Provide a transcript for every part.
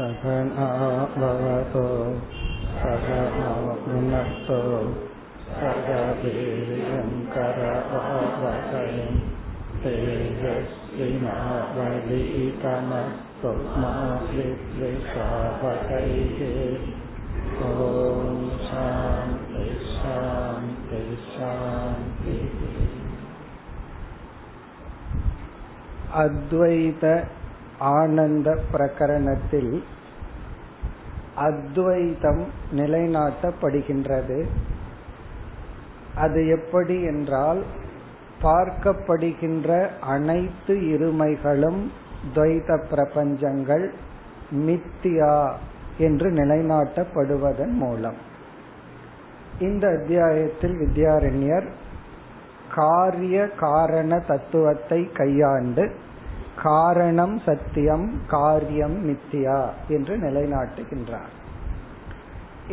சகனாவவதோ சகனௌபுனஸ்தோ சகவீர்யங்கரவாவஹை தேஜஸ்வினாவளீதமஸ்து மா வித்விஷாவஹை. ஓம் சாந்தி சாந்தி சாந்தி. அத்வைத ஆனந்த பிரகரணத்தில் அத்வைதம் நிலைநாட்டப்படுகின்றது. அது எப்படி என்றால், பார்க்கப்படுகின்ற அனைத்து இருமைகளும் துவைத பிரபஞ்சங்கள் மித்தியா என்று நிலைநாட்டப்படுவதன் மூலம். இந்த அத்தியாயத்தில் வித்யாரண்யர் காரிய காரண தத்துவத்தை கையாண்டு காரணம் சத்தியம் காரியம் மித்தியா என்று நிலைநாட்டுகின்றார்.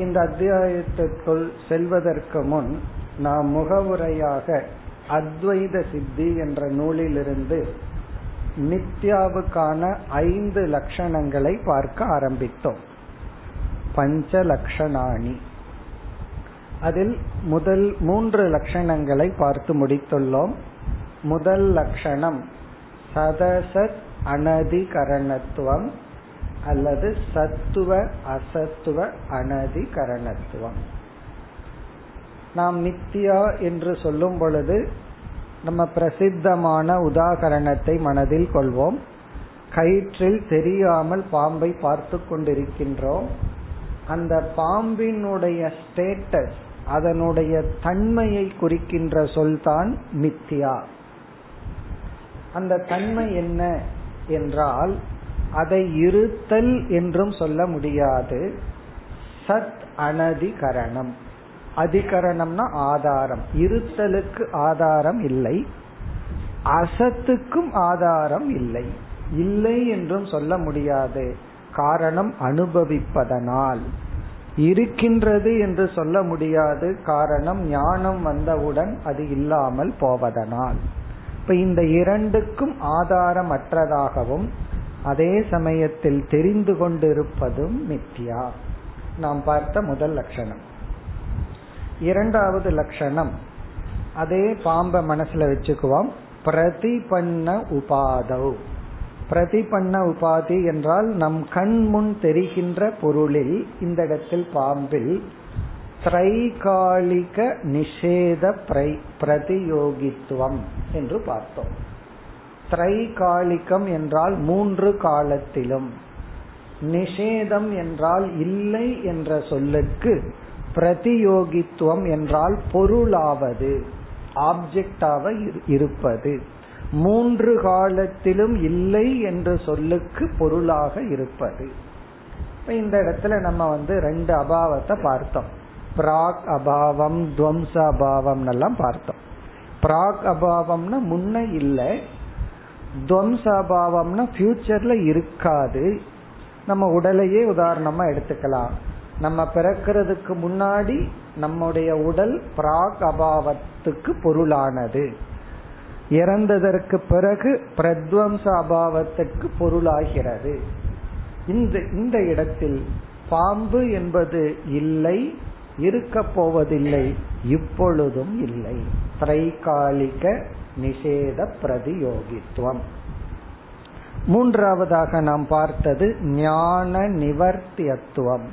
இந்த அத்தியாயத்திற்குள் செல்வதற்கு முன் நாம் முகவுரையாக அத்வைத சித்தி என்ற நூலிலிருந்து மித்யாவுக்கான 5 லட்சணங்களை பார்க்க ஆரம்பித்தோம். பஞ்ச லட்சணாணி. அதில் முதல் 3 லட்சணங்களை பார்த்து முடித்துள்ளோம். முதல் லட்சணம் சதசத் அனதிகரணத்துவம் அல்லது சத்துவ அசத்துவ அனதிகரணத்துவம். நாம் மித்தியா என்று சொல்லும் பொழுது நம்ம பிரசித்தமான உதாகரணத்தை மனதில் கொள்வோம். கயிற்றில் தெரியாமல் பாம்பை பார்த்து கொண்டிருக்கின்றோம். அந்த பாம்பினுடைய ஸ்டேட்டஸ், அதனுடைய தன்மையை குறிக்கின்ற சொல்தான் மித்தியா. அந்த தன்மை என்ன என்றால், அதை இருத்தல் என்றும் சொல்ல முடியாது. சத் அனதிகரணம். அதிகரணம்னா ஆதாரம். இருத்தலுக்கு ஆதாரம் இல்லை, அசத்துக்கும் ஆதாரம் இல்லை. இல்லை என்றும் சொல்ல முடியாது, காரணம் அனுபவிப்பதனால். இருக்கின்றது என்று சொல்ல முடியாது, காரணம் ஞானம் வந்தவுடன் அது இல்லாமல் போவதனால். இப்ப இந்த இரண்டுக்கும் ஆதாரமற்றதாகவும் அதே சமயத்தில் தெரிந்து கொண்டிருப்பதும் மித்யா. நாம் பார்த்த முதல் லட்சணம். இரண்டாவது லட்சணம், அதே பாம்ப மனசுல வச்சுக்குவோம். பிரதிபன்ன உபாதௌ. பிரதிபன்ன உபாதி என்றால் நம் கண் முன் தெரிகின்ற பொருளில், இந்த இடத்தில் பாம்பில், திரைகாலிக நிஷேத பிரதியோகித்துவம் என்று பார்த்தோம். திரைகாலிகம் என்றால் 3 காலத்திலும், நிஷேதம் என்றால் இல்லை என்ற சொல்லுக்கு பிரதியோகித்துவம் என்றால் பொருளாவது ஆப்ஜெக்டாக இருப்பது. 3 காலத்திலும் இல்லை என்ற சொல்லுக்கு பொருளாக இருப்பது. இந்த இடத்துல நம்ம 2 அபாவத்தை பார்த்தோம். பிராக் அபாவம், துவம்ச அபாவம் எல்லாம் பார்த்தோம். பிராக் அபாவம்னா முன்ன இல்லை, துவம்ச அபாவம்னா ஃபியூச்சர்ல இருக்காது. நம்ம உடலையே உதாரணமா எடுத்துக்கலாம். நம்ம பிறக்கிறதுக்கு முன்னாடி நம்முடைய உடல் பிராக் அபாவத்துக்கு பொருளானது, இறந்ததற்கு பிறகு பிரத்வம்ச அபாவத்துக்கு பொருளாகிறது. இந்த இடத்தில் பாம்பு என்பது இல்லை, இருக்க போவதில்லை, இப்பொழுதும் இல்லை. திரைகாலிக நிஷேத பிரதியோகித்துவம். மூன்றாவதாக நாம் பார்த்தது ஞான நிவர்த்தியத்துவம்.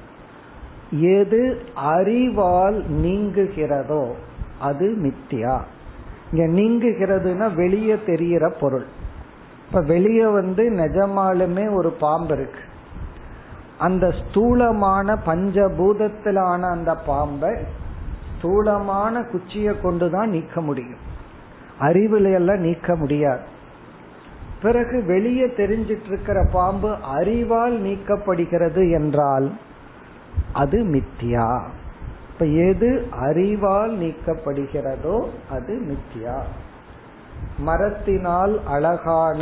எது அறிவால் நீங்குகிறதோ அது மித்தியா. இங்க நீங்குகிறதுனா வெளியே தெரிகிற பொருள். இப்ப வெளியே நிஜமாலுமே ஒரு பாம்பு இருக்கு. அந்த ஸ்தூலமான பஞ்சபூதத்திலான அந்த பாம்பை ஸ்தூலமான குச்சியை கொண்டுதான் நீக்க முடியும், அறிவிலையெல்லாம் நீக்க முடியாது. பிறகு வெளியே தெரிஞ்சிட்டு இருக்கிற பாம்பு அறிவால் நீக்கப்படுகிறது என்றால் அது மித்தியா. இப்ப எது அறிவால் நீக்கப்படுகிறதோ அது மித்தியா. மரத்தினால் அழகான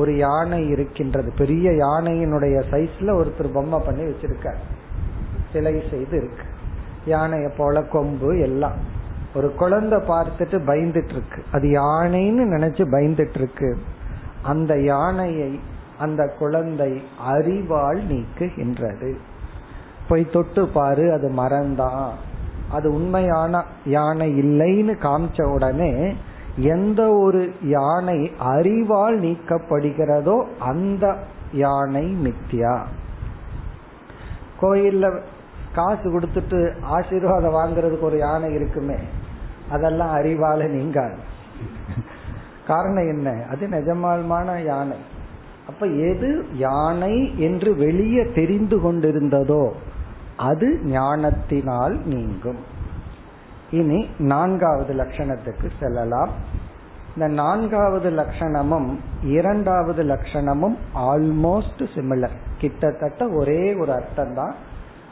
ஒரு யானை இருக்கின்றது. பெரிய யானையினுடைய சைஸ்ல ஒருத்தர் பொம்மை பண்ணி வச்சிருக்கார், சிலை செய்து இருக்கு. யானைய போல கொம்பு எல்லாம். ஒரு குழந்தை பார்த்துட்டு பயந்துட்டு இருக்கு, அது யானைன்னு நினைச்சு பயந்துட்டு இருக்கு. அந்த யானையை அந்த குழந்தை அறிவால் நீக்குகின்றது. போய் தொட்டு பாரு, அது மரந்தான், அது உண்மையான யானை இல்லைன்னு காமிச்ச உடனே எந்த ஒரு யானை அறிவால் நீக்கப்படுகிறதோ அந்த யானை மித்யா. கோயில்ல காசு கொடுத்துட்டு ஆசீர்வாதம் வாங்குறதுக்கு ஒரு யானை இருக்குமே, அதெல்லாம் அறிவால நீங்காது. காரணம் என்ன? அது நிஜமான யானை. அப்ப எது யானை என்று வெளியே தெரிந்து கொண்டிருந்ததோ அது ஞானத்தினால் நீங்கும். இனி நான்காவது லட்சணத்துக்கு செல்லலாம். இந்த நான்காவது லட்சணமும் இரண்டாவது லட்சணமும் ஆல்மோஸ்ட் சிமிலர், கிட்டத்தட்ட ஒரே ஒரு அர்த்தம் தான்.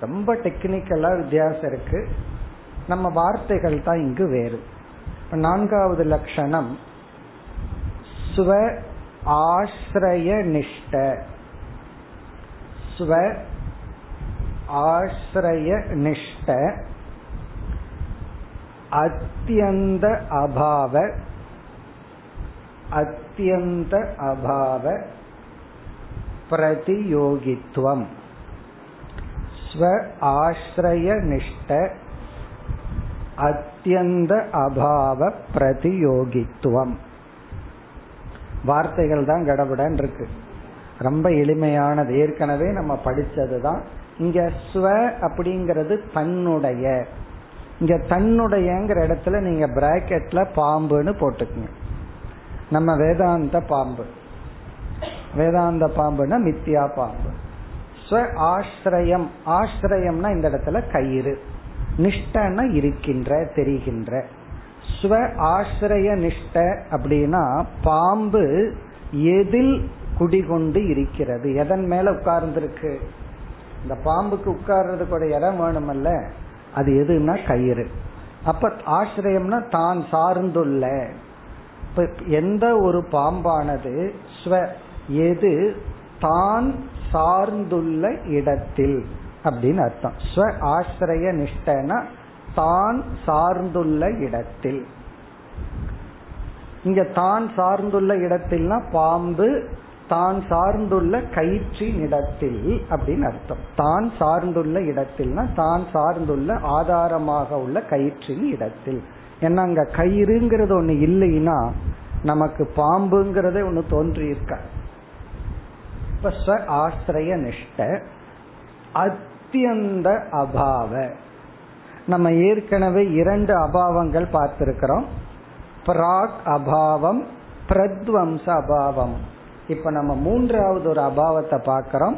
ரொம்ப டெக்னிக்கலா வித்தியாசம் இருக்கு, நம்ம வார்த்தைகள் தான் இங்கு வேறு. நான்காவது லட்சணம் ஸ்வ ஆஶ்ரய நிஷ்ட. ஸ்வ ஆஶ்ரய நிஷ்ட அத்யந்த அபாவ பிரதியோகித்வம். ஸ்வ ஆஶ்ரய நிஷ்ட அத்யந்த அபாவ பிரதியோகித்வம். வார்த்தைகள் தான் கடவுடன் இருக்கு, ரொம்ப எளிமையானது, ஏற்கனவே நம்ம படிச்சதுதான். இங்க ஸ்வ அப்படிங்கிறது தன்னுடைய, இங்க தன்னுடையங்கிற இடத்துல நீங்க பிராக்கெட்ல பாம்புன்னு போட்டுக்கங்க. நம்ம வேதாந்த பாம்பு, வேதாந்த பாம்புன்னா மித்யா பாம்பு. ஸ்வ ஆஶ்ரயம், ஆஶ்ரயம்னா இந்த இடத்துல கயிறு, நிஷ்டன்னா இருக்கின்ற, தெரிகின்ற. ஸ்வ ஆஶ்ரய நிஷ்ட அப்படின்னா பாம்பு எதில் குடிகொண்டு இருக்கிறது, எதன் மேல உட்கார்ந்துருக்கு. இந்த பாம்புக்கு உட்கார்றதுக்கு ஒரு இடம் வேணுமல்ல, அது எதுனா கயிறு. அப்ப ஆஶ்ரயம்னா தான் சார்ந்துள்ள. எந்த ஒரு பாம்பானது ஸ்வ எது தான் சார்ந்துள்ள இடத்தில் அப்படின்னு அர்த்தம். ஸ்வ ஆஶ்ரய நிஷ்டனா தான் சார்ந்துள்ள இடத்தில். இங்க தான் சார்ந்துள்ள இடத்தில்னா பாம்பு தான் சார்ந்துள்ள கயிற்றின் இடத்தில் அப்படின்னு அர்த்தம். தான் சார்ந்துள்ள இடத்தில்னா தான் சார்ந்துள்ள ஆதாரமாக உள்ள கயிற்றின் இடத்தில். ஏன்னா அங்க கயிறுங்கிறது ஒண்ணு இல்லைன்னா நமக்கு பாம்புங்கிறதே ஒண்ணு தோன்றியிருக்க. இப்ப ஸ்வ ஆஶ்ரய நிஷ்ட அத்யந்த அபாவ. நம்ம ஏற்கனவே இரண்டு அபாவங்கள் பார்த்திருக்கிறோம், பிராக் அபாவம், பிரத்வம்ச அபாவம். இப்ப நம்ம மூன்றாவது ஒரு அபாவத்தை பார்க்கிறோம்,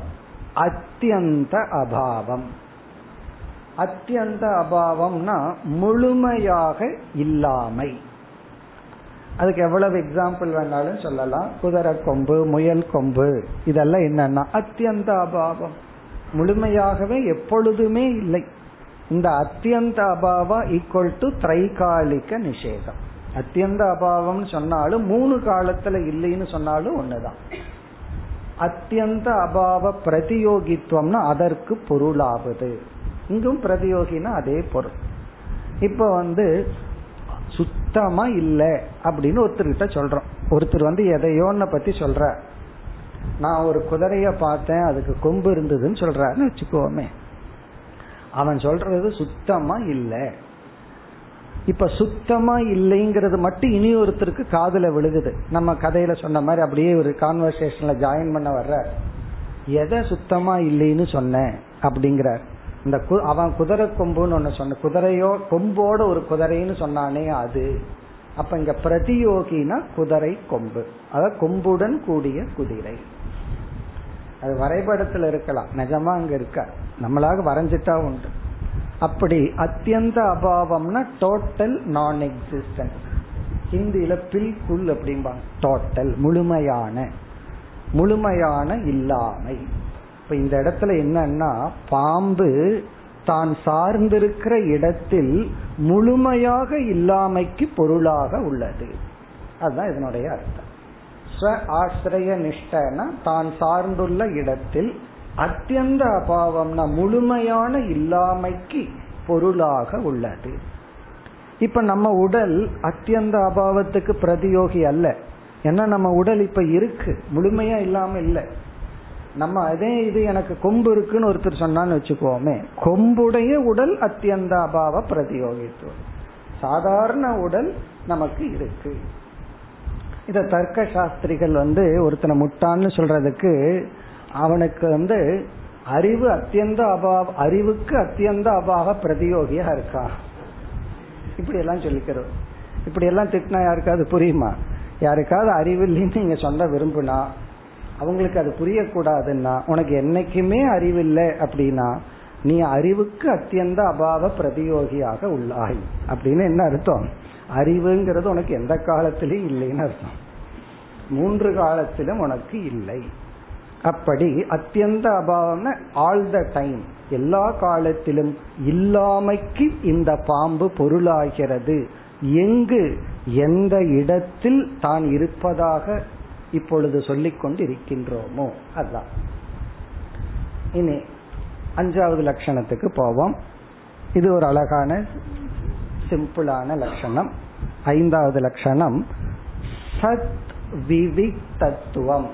அத்யந்த அபாவம். அத்யந்த அபாவம்னா முழுமையாக இல்லாமை. அதுக்கு எவ்வளவு எக்ஸாம்பிள் வேணாலும் சொல்லலாம். குதிரை கொம்பு, முயல் கொம்பு, இதெல்லாம் என்னன்னா அத்யந்த அபாவம், முழுமையாகவே எப்பொழுதுமே இல்லை. இந்த அத்யந்த அபாவா ஈக்குவல் டு திரைகாலிக நிஷேதம். அத்யந்த அபாவம் சொன்னாலும் மூணு காலத்துல இல்லைன்னு சொன்னாலும் ஒண்ணுதான். அத்யந்த அபாவ பிரதியோகித்துவம்னா அதற்கு பொருளாவது. இங்கும் பிரதியோகினா அதே பொருள். இப்ப சுத்தமா இல்ல அப்படின்னு ஒருத்தர்கிட்ட சொல்றோம். ஒருத்தர் எதையோன்னு பத்தி சொல்ற, நான் ஒரு குதிரைய பார்த்தேன் அதுக்கு கொம்பு இருந்ததுன்னு சொல்றாருன்னு வச்சுக்கோமே. அவன் சொல்றது சுத்தமா இல்ல. இப்ப சுத்தமா இல்லைங்கிறது மட்டும் இனி ஒருத்தருக்கு காதுல விழுகுது. நம்ம கதையில சொன்ன மாதிரி அப்படியே ஒரு கான்வர்சேஷன்ல ஜாயின் பண்ண வர்ற, எதை சுத்தமா இல்லைன்னு சொன்ன அப்படிங்கிறார். இந்த அவன் குதிரை கொம்புன்னு ஒண்ணு சொன்ன, குதிரையோ கொம்போட ஒரு குதிரைன்னு சொன்னானே அது. அப்ப இங்க பிரதியோகினா குதிரை கொம்பு, அத கொம்புடன் கூடிய குதிரை. அது வரைபடத்துல இருக்கலாம், நிஜமா அங்க இருக்க, நம்மளாக வரைஞ்சிட்டா உண்டு. அப்படி அத்யந்த அபாவம்னா டோட்டல் நான் எக்ஸிஸ்டன்ஸ். ஹிந்தியில பில்குல் அப்படிம்பாங்க, டோட்டல், முழுமையான, முழுமையான இல்லாமை. இப்ப இந்த இடத்துல என்னன்னா பாம்பு தான் சார்ந்திருக்கிற இடத்தில் முழுமையாக இல்லாமைக்கு பொருளாக உள்ளது. அதுதான் இதனுடைய அர்த்தம். ஸ்வ ஆஶ்ரய நிஷ்டனா தான் சார்ந்துள்ள இடத்தில், அத்யந்த அபாவம்னா முழுமையான இல்லாமைக்கு பொருளாக உள்ளது. இப்ப நம்ம உடல் அத்யந்த அபாவத்துக்கு பிரதியோகி அல்ல, ஏன்னா நம்ம உடல் இப்ப இருக்கு, முழுமையா இல்லாம இல்லை. நம்ம அதே இது எனக்கு கொம்பு இருக்குன்னு ஒருத்தர் சொன்னான்னு வச்சுக்கோமே, கொம்புடைய உடல் அத்தியந்த அபாவ பிரதியோகித்துவம், சாதாரண உடல் நமக்கு இருக்கு. இத தர்க்க சாஸ்திரிகள் ஒருத்தனை முட்டான்னு சொல்றதுக்கு அவனுக்கு அறிவு அத்தியந்த அபாவ, அறிவுக்கு அத்தியந்த அபாவ பிரதியோகியா இருக்கா இப்படி எல்லாம் சொல்லிக்கிறோம். இப்படி எல்லாம் திட்டினா யாருக்காவது புரியுமா? யாருக்காவது அறிவு இல்லைன்னு நீங்க சொன்ன விரும்புனா அவங்களுக்கு அது புரியக்கூடாதுன்னா, உனக்கு என்னைக்குமே அறிவில்லை அப்படின்னா நீ அறிவுக்கு அத்தியந்த அபாவ பிரதியோகியாக உள்ளாய் அப்படின்னு என்ன அர்த்தம்? அறிவுங்கிறது உனக்கு எந்த காலத்திலும் இல்லைன்னு அர்த்தம், மூன்று காலத்திலும் உனக்கு இல்லை. அப்படி அத்தியந்த அபாவம்னா ஆல் த டைம், எல்லா காலத்திலும் இல்லாமைக்கு இந்த பாம்பு பொருளாகிறது. எங்கு எந்த இடத்தில் தான் இருப்பதாக இப்பொழுது சொல்லிக் கொண்டு இருக்கின்றோமோ அதான். இனி அஞ்சாவது லட்சணத்துக்கு போவோம். இது ஒரு அழகான சிம்பிளான லட்சணம். ஐந்தாவது லட்சணம் சத் விவிக்தத்துவம்.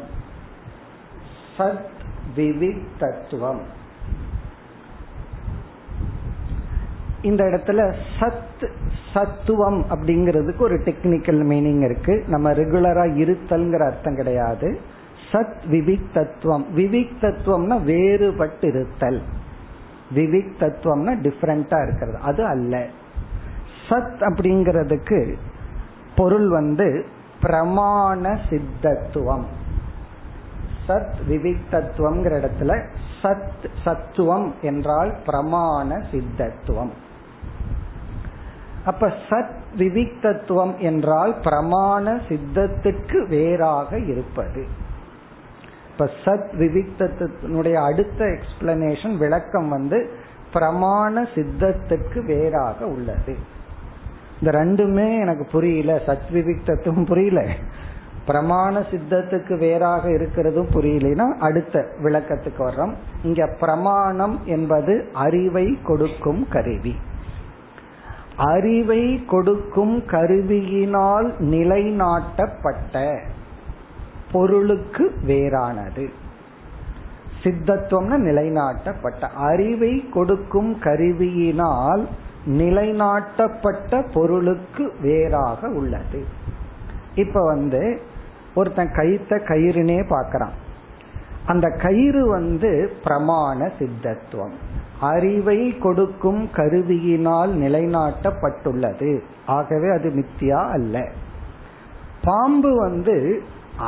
சத் விவிக்தத்துவம். இந்த இடத்துல சத் சத்துவம் அப்படிங்கிறதுக்கு ஒரு டெக்னிக்கல் மீனிங் இருக்கு. நம்ம ரெகுலரா இருத்தல்ங்கிற அர்த்தம் கிடையாது. சத் விவிக் தத்துவம். விவிக் தத்துவம்னா வேறுபட்டு இருத்தல், விவிக் தத்துவம்னா டிஃபரெண்டா இருக்கிறது, அது அல்ல. சத் அப்படிங்கிறதுக்கு பொருள் பிரமாண சித்தத்துவம். சத் விவிக் தத்துவம்ங்கிற இடத்துல சத் சத்துவம் என்றால் பிரமாண சித்தத்துவம். அப்ப சத் விவிக் தத்துவம் என்றால் பிரமாண சித்தத்துக்கு வேறாக இருப்பது. இப்ப சத் விவிக் தத்துவத்தினுடைய அடுத்த எக்ஸ்பிளனேஷன் விளக்கம் பிரமாண சித்தத்துக்கு வேறாக உள்ளது. இந்த ரெண்டுமே எனக்கு புரியல, சத் விவிக் தத்துவம் புரியல, பிரமாண சித்தத்துக்கு வேறாக இருக்கிறதும் புரியலனா அடுத்த விளக்கத்துக்கு வர்றோம். இங்க பிரமாணம் என்பது அறிவை கொடுக்கும் கருவி. அறிவை கொடுக்கும் கருவியினால் நிலைநாட்டப்பட்ட பொருளுக்கு வேறானது. சித்தத்துவம்னா நிலைநாட்டப்பட்ட, அறிவை கொடுக்கும் கருவியினால் நிலைநாட்டப்பட்ட பொருளுக்கு வேறாக உள்ளது. இப்ப ஒருத்தன் கயிற்ற கயிறுனே பாக்கிறான். அந்த கயிறு பிரமாண சித்தத்துவம், அறிவை கொடுக்கும் கருவியினால் நிலைநாட்டப்பட்டுள்ளது, ஆகவே அது மித்தியா அல்ல. பாம்பு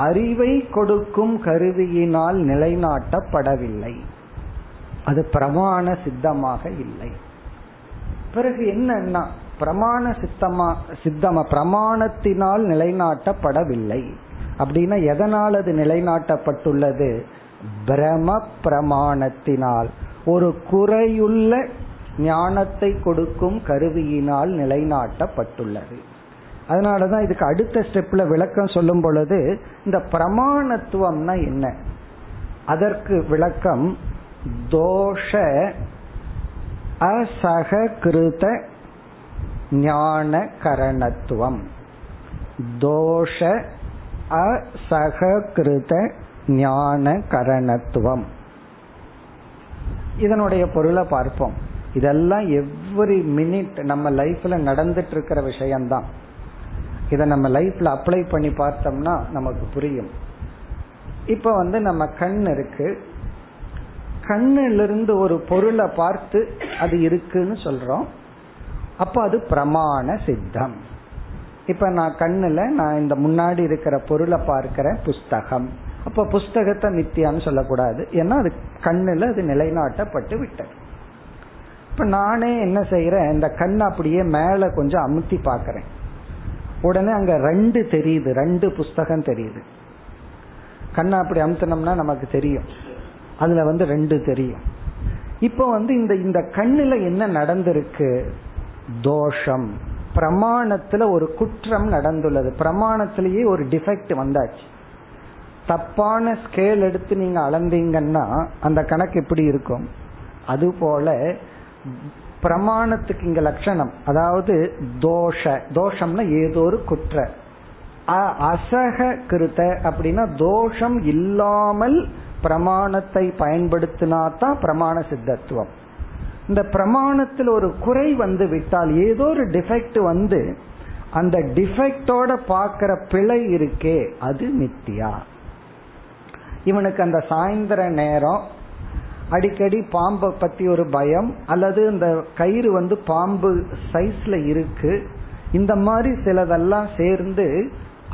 அறிவை கொடுக்கும் கருவியினால் நிலைநாட்டப்படவில்லை, அது பிரமாண சித்தமாக இல்லை. பிறகு என்னன்னா பிரமாண சித்தமா பிரமாணத்தினால் நிலைநாட்டப்படவில்லை அப்படின்னா எதனால் அது நிலைநாட்டப்பட்டுள்ளது? பிரம பிரமாணத்தினால், ஒரு குறையுள்ள ஞானத்தை கொடுக்கும் கருவியினால் நிலைநாட்டப்பட்டுள்ளது. அதனாலதான் இதுக்கு அடுத்த ஸ்டெப்ல விளக்கம் சொல்லும் பொழுது இந்த பிரமாணத்துவம்னா என்ன, அதற்கு விளக்கம் தோஷ அசககிருத ஞான கரணத்துவம். தோஷ அசககிருத ஞான கரணத்துவம். இதனுடைய பொருளை பார்ப்போம். இதெல்லாம் எவ்ரி மினிட் நம்ம லைஃப்ல நடந்துட்டு இருக்கிற விஷயம்தான். இதை நம்ம லைஃப்ல அப்ளை பண்ணி பார்த்தோம்னா நமக்கு புரியும். இப்ப நம்ம கண் இருக்கு, கண்ணிலிருந்து ஒரு பொருளை பார்த்து அது இருக்குன்னு சொல்றோம், அப்ப அது பிரமாண சித்தம். இப்ப நான் கண்ணுல நான் இந்த முன்னாடி இருக்கிற பொருளை பார்க்கிற புஸ்தகம், அப்ப புஸ்தகத்தை மித்தியான்னு சொல்லக்கூடாது, ஏன்னா அது கண்ணுல அது நிலைநாட்டப்பட்டு விட்டது. இப்ப நானே என்ன செய்யறேன், இந்த கண்ணை அப்படியே மேல கொஞ்சம் அமுத்தி பாக்கிறேன், உடனே அங்க ரெண்டு தெரியுது, ரெண்டு புஸ்தகம் தெரியுது. கண்ணை அப்படி அமுத்தினோம்னா நமக்கு தெரியும், அதுல ரெண்டு தெரியும். இப்போ இந்த கண்ணுல என்ன நடந்திருக்கு? தோஷம், பிரமாணத்துல ஒரு குற்றம் நடந்துள்ளது, பிரமாணத்திலேயே ஒரு டிஃபெக்ட் வந்தாச்சு. தப்பான ஸ்கேல் எடுத்து நீங்க அளந்தீங்கன்னா அந்த கணக்கு எப்படி இருக்கும்? அதுபோல பிரமாணத்துக்கு இங்க லட்சணம், அதாவது தோஷம்னா ஏதோ ஒரு குற்றம், அசக கிருத அப்படின்னா தோஷம் இல்லாமல் பிரமாணத்தை பயன்படுத்தினாதான் பிரமாண சித்தத்துவம். இந்த பிரமாணத்தில் ஒரு குறை வந்து விட்டால், ஏதோ ஒரு டிஃபெக்ட் வந்து அந்த டிஃபெக்டோட பார்க்கிற பிழை இருக்கே அது மித்தியா. இவனுக்கு அந்த சாயந்தர நேரம் அடிக்கடி பாம்பை பத்தி ஒரு பயம், அல்லது இந்த கயிறு வந்து பாம்பு சைஸ்ல இருக்கு, இந்த மாதிரி சிலதெல்லாம் சேர்ந்து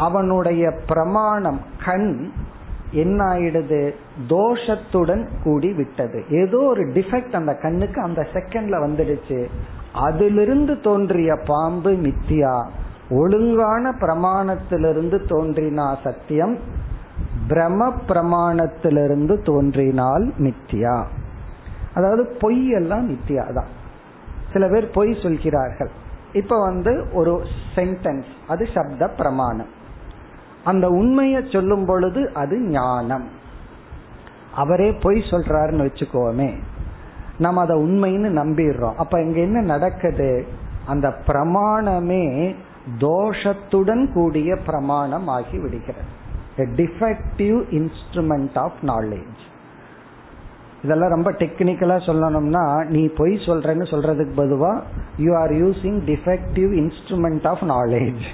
அவனுடைய பிரமாணம் கண் என்ன ஆயிடுது, தோஷத்துடன் கூடி விட்டது. ஏதோ ஒரு டிஃபெக்ட் அந்த கண்ணுக்கு அந்த செகண்ட்ல வந்துடுச்சு. அதிலிருந்து தோன்றிய பாம்பு மித்தியா. ஒழுங்கான பிரமாணத்திலிருந்து தோன்றினா சத்தியம், பிரம பிரமாணத்திலிருந்து தோன்றினால் மித்தியா. அதாவது பொய் எல்லாம் மித்தியா தான். சில பேர் பொய் சொல்கிறார்கள். இப்ப வந்து ஒரு சென்டென்ஸ், அது சப்த பிரமாணம், அந்த உண்மையை சொல்லும் பொழுது அது ஞானம். அவரே பொய் சொல்றாருன்னு வச்சுக்கோமே, நம்ம அதை உண்மைன்னு நம்பிடுறோம். அப்ப இங்க என்ன நடக்குது, அந்த பிரமாணமே தோஷத்துடன் கூடிய பிரமாணம் ஆகி விடுகிறது. A defective instrument of knowledge. இதெல்லாம் ரொம்ப டெக்னிக்கலா சொல்லணும்னா, நீ பொய் சொல்றேன்னு சொல்றதுக்கு பதுவா you are using defective instrument of knowledge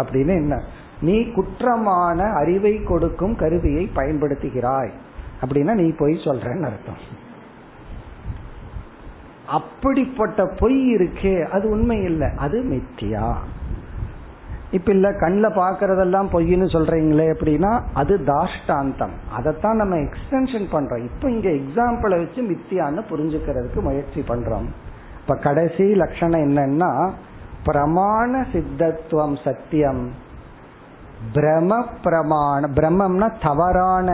அப்படின்னு என்ன, நீ குற்றமான அறிவை கொடுக்கும் கருவியை பயன்படுத்துகிறாய் அப்படின்னா நீ பொய் சொல்றன்னு அர்த்தம். அப்படிப்பட்ட பொய் இருக்கே அது உண்மை இல்லை, அது மித்தியா. இப்ப இல்ல கண்ணில் பாக்கிறதெல்லாம் பொய்ன்னு சொல்றீங்களே அப்படின்னா அது தாஷ்டாந்தம். அதைத்தான் நம்ம எக்ஸ்டென்ஷன் பண்றோம். இப்ப இங்க எக்ஸாம்பிளை வச்சு மித்தியான்னு புரிஞ்சுக்கிறதுக்கு முயற்சி பண்றோம். இப்ப கடைசி லட்சணம் என்னன்னா, பிரமாண சித்தத்துவம் சத்தியம், பிரம பிரமாணம். பிரம்மம்னா தவறான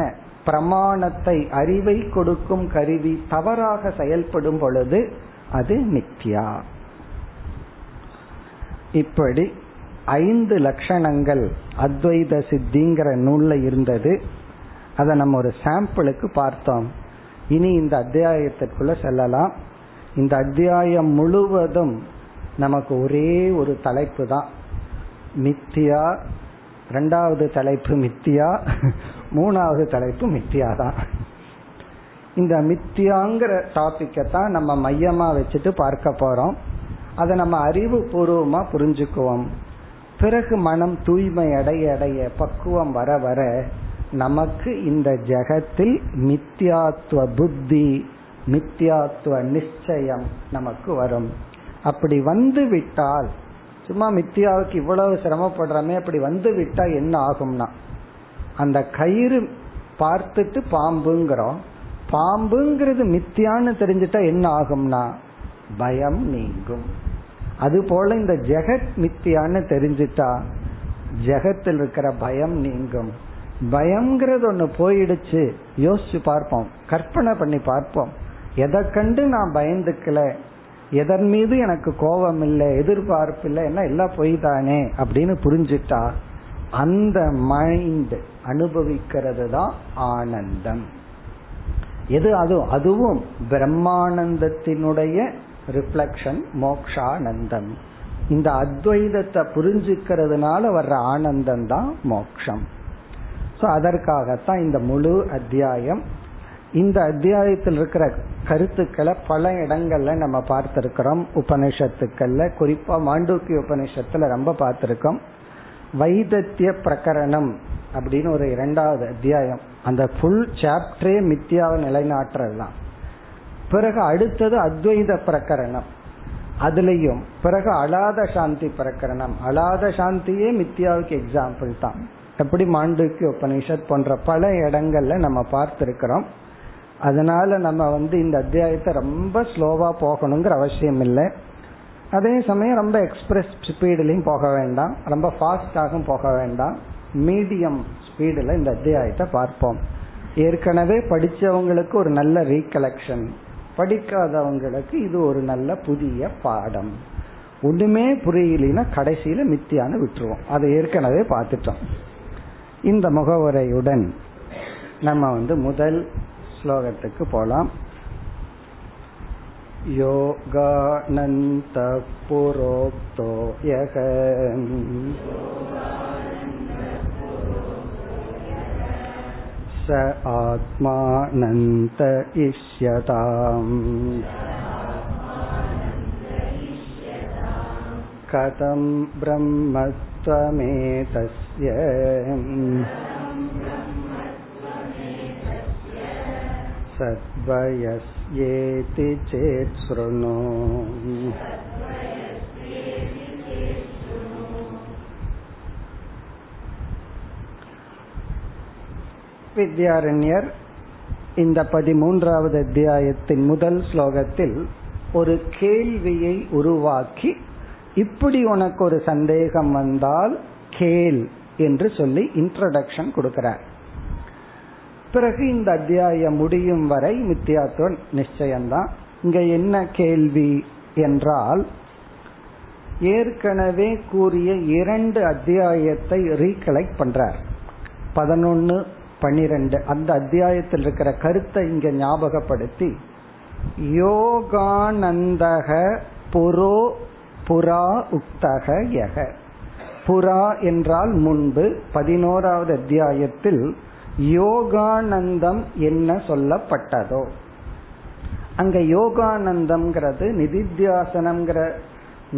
பிரமாணத்தை, அறிவை கொடுக்கும் கருவி தவறாக செயல்படும் பொழுது அது மித்யா. இப்படி 5 லட்சணங்கள் அத்வைத சித்திங்கிற நூல்ல இருந்தது. அதை நம்ம ஒரு சாம்பிளுக்கு பார்த்தோம். இனி இந்த அத்தியாயத்திற்குள்ள செல்லலாம். இந்த அத்தியாயம் முழுவதும் நமக்கு ஒரே ஒரு தலைப்பு தான், மித்தியா. ரெண்டாவது தலைப்பு மித்தியா, மூணாவது தலைப்பு மித்தியா தான். இந்த மித்தியாங்கிற டாபிக்கை தான் நம்ம மையமா வச்சுட்டு பார்க்க போறோம். அதை நம்ம அறிவு பூர்வமா புரிஞ்சுக்குவோம். பிறகு மனம் தூய்மை அடைய அடைய, பக்குவம் வர வர, நமக்கு இந்த ஜகத்தில் மித்யாத்வ புத்தி, மித்யாத்வ நிச்சயம் நமக்கு வரும். அப்படி வந்து விட்டால், சும்மா மித்தியாவுக்கு இவ்வளவு சிரமப்படுறமே, அப்படி வந்து விட்டா என்ன ஆகும்னா, அந்த கயிறு பார்த்துட்டு பாம்புங்கிறோம், பாம்புங்கிறது மித்தியான்னு தெரிஞ்சுட்டா என்ன ஆகும்னா பயம் நீங்கும். அதுபோல இந்த ஜெகத் மித்தியான்னு தெரிஞ்சுட்டா ஜெகத்தில் இருக்கிற பயம் நீங்கும். பயம்ங்கிறது ஒண்ணு போயிடுச்சு, யோசிச்சு பார்ப்போம், கற்பனை பண்ணி பார்ப்போம், எதை கண்டு நான் பயந்துக்கல, எதன் மீது எனக்கு கோபம் இல்லை, எதிர்பார்ப்பு இல்லை, என்ன எல்லாம் போய் தானே அப்படின்னு புரிஞ்சுட்டா அந்த மைண்ட் அனுபவிக்கிறது தான் ஆனந்தம். எது அதுவும் பிரம்மானந்தத்தினுடைய ரிஃப்ளக்ஷன், மோக்ஷானந்தம். இந்த அத்வைதத்தை புரிஞ்சுக்கிறதுனால வர்ற ஆனந்தம் தான் மோக்ஷம். ஸோ அதற்காகத்தான் இந்த முழு அத்தியாயம். இந்த அத்தியாயத்தில் இருக்கிற கருத்துக்களை பல இடங்கள்ல நம்ம பார்த்திருக்கிறோம். உபனிஷத்துக்கள்ல, குறிப்பா மாண்டூக்கிய உபனிஷத்துல ரொம்ப பார்த்திருக்கோம். வைதத்திய பிரகரணம் அப்படின்னு ஒரு 2வது அத்தியாயம், அந்த ஃபுல் சாப்டரே மித்தியாவை நிலைநாட்டுறதுதான். பிறகு அடுத்தது அத்வைத பிரகரணம், அதுலயும் பிறகு அலாத சாந்தி பிரகரணம். அலாத சாந்தியே மித்தியாவுக்கு எக்ஸாம்பிள் தான். எப்படி மாண்டூக்கிய உபனிஷத் போன்ற பல இடங்கள்ல நம்ம பார்த்திருக்கிறோம். அதனால நம்ம வந்து இந்த அத்தியாயத்தை ரொம்ப ஸ்லோவா போகணுங்கிற அவசியம் இல்லை. அதே சமயம் ரொம்ப எக்ஸ்பிரஸ் ஸ்பீடுலையும் போக வேண்டாம், ரொம்ப ஃபாஸ்டாகவும் போக வேண்டாம். மீடியம் ஸ்பீடில் இந்த அத்தியாயத்தை பார்ப்போம். ஏற்கனவே படித்தவங்களுக்கு ஒரு நல்ல ரீகலெக்ஷன், படிக்காதவங்களுக்கு இது ஒரு நல்ல புதிய பாடம். ஒன்றுமே புரியலைன்னா கடைசியில் மித்தியான்னு விட்டுருவோம், அதை ஏற்கனவே பார்த்துட்டோம். இந்த முகவுரையுடன் நம்ம வந்து முதல் ஸ்லோகத்துக்கு போலாம். யோகானந்த புரோக்தோ யகம் ச ஆத்மானந்த இஷ்யதாம் கதம் பிரம்மத்வமேதஸ்ய சத்வயஸ்யேதி சேத் ச்ருணு. வித்யாரண்யர் இந்த 13வது அத்தியாயத்தின் முதல் ஸ்லோகத்தில் ஒரு கேள்வியை உருவாக்கி, இப்படி உனக்கு ஒரு சந்தேகம் வந்தால் கேள் என்று சொல்லி இன்ட்ரோடக்ஷன் கொடுக்கிறார். பிறகு இந்த அத்தியாயம் முடியும் வரை மித்யாத்வ நிச்சயம்தான். இங்க என்ன கேள்வி என்றால், ஏற்கனவே கூறிய 2 அத்தியாயத்தை ரீகலெக்ட் பண்றார். 11, 12 அந்த அத்தியாயத்தில் இருக்கிற கருத்தை இங்க ஞாபகப்படுத்தி, யோகானந்தக புரோ புரா உக்தக யக. புரா என்றால் முன்பு 11வது அத்தியாயத்தில் யோகானந்தம் என்ன சொல்லப்பட்டதோ, அங்க யோகானந்தம்ங்கிறது நிதித்தியாசனம்ங்கிற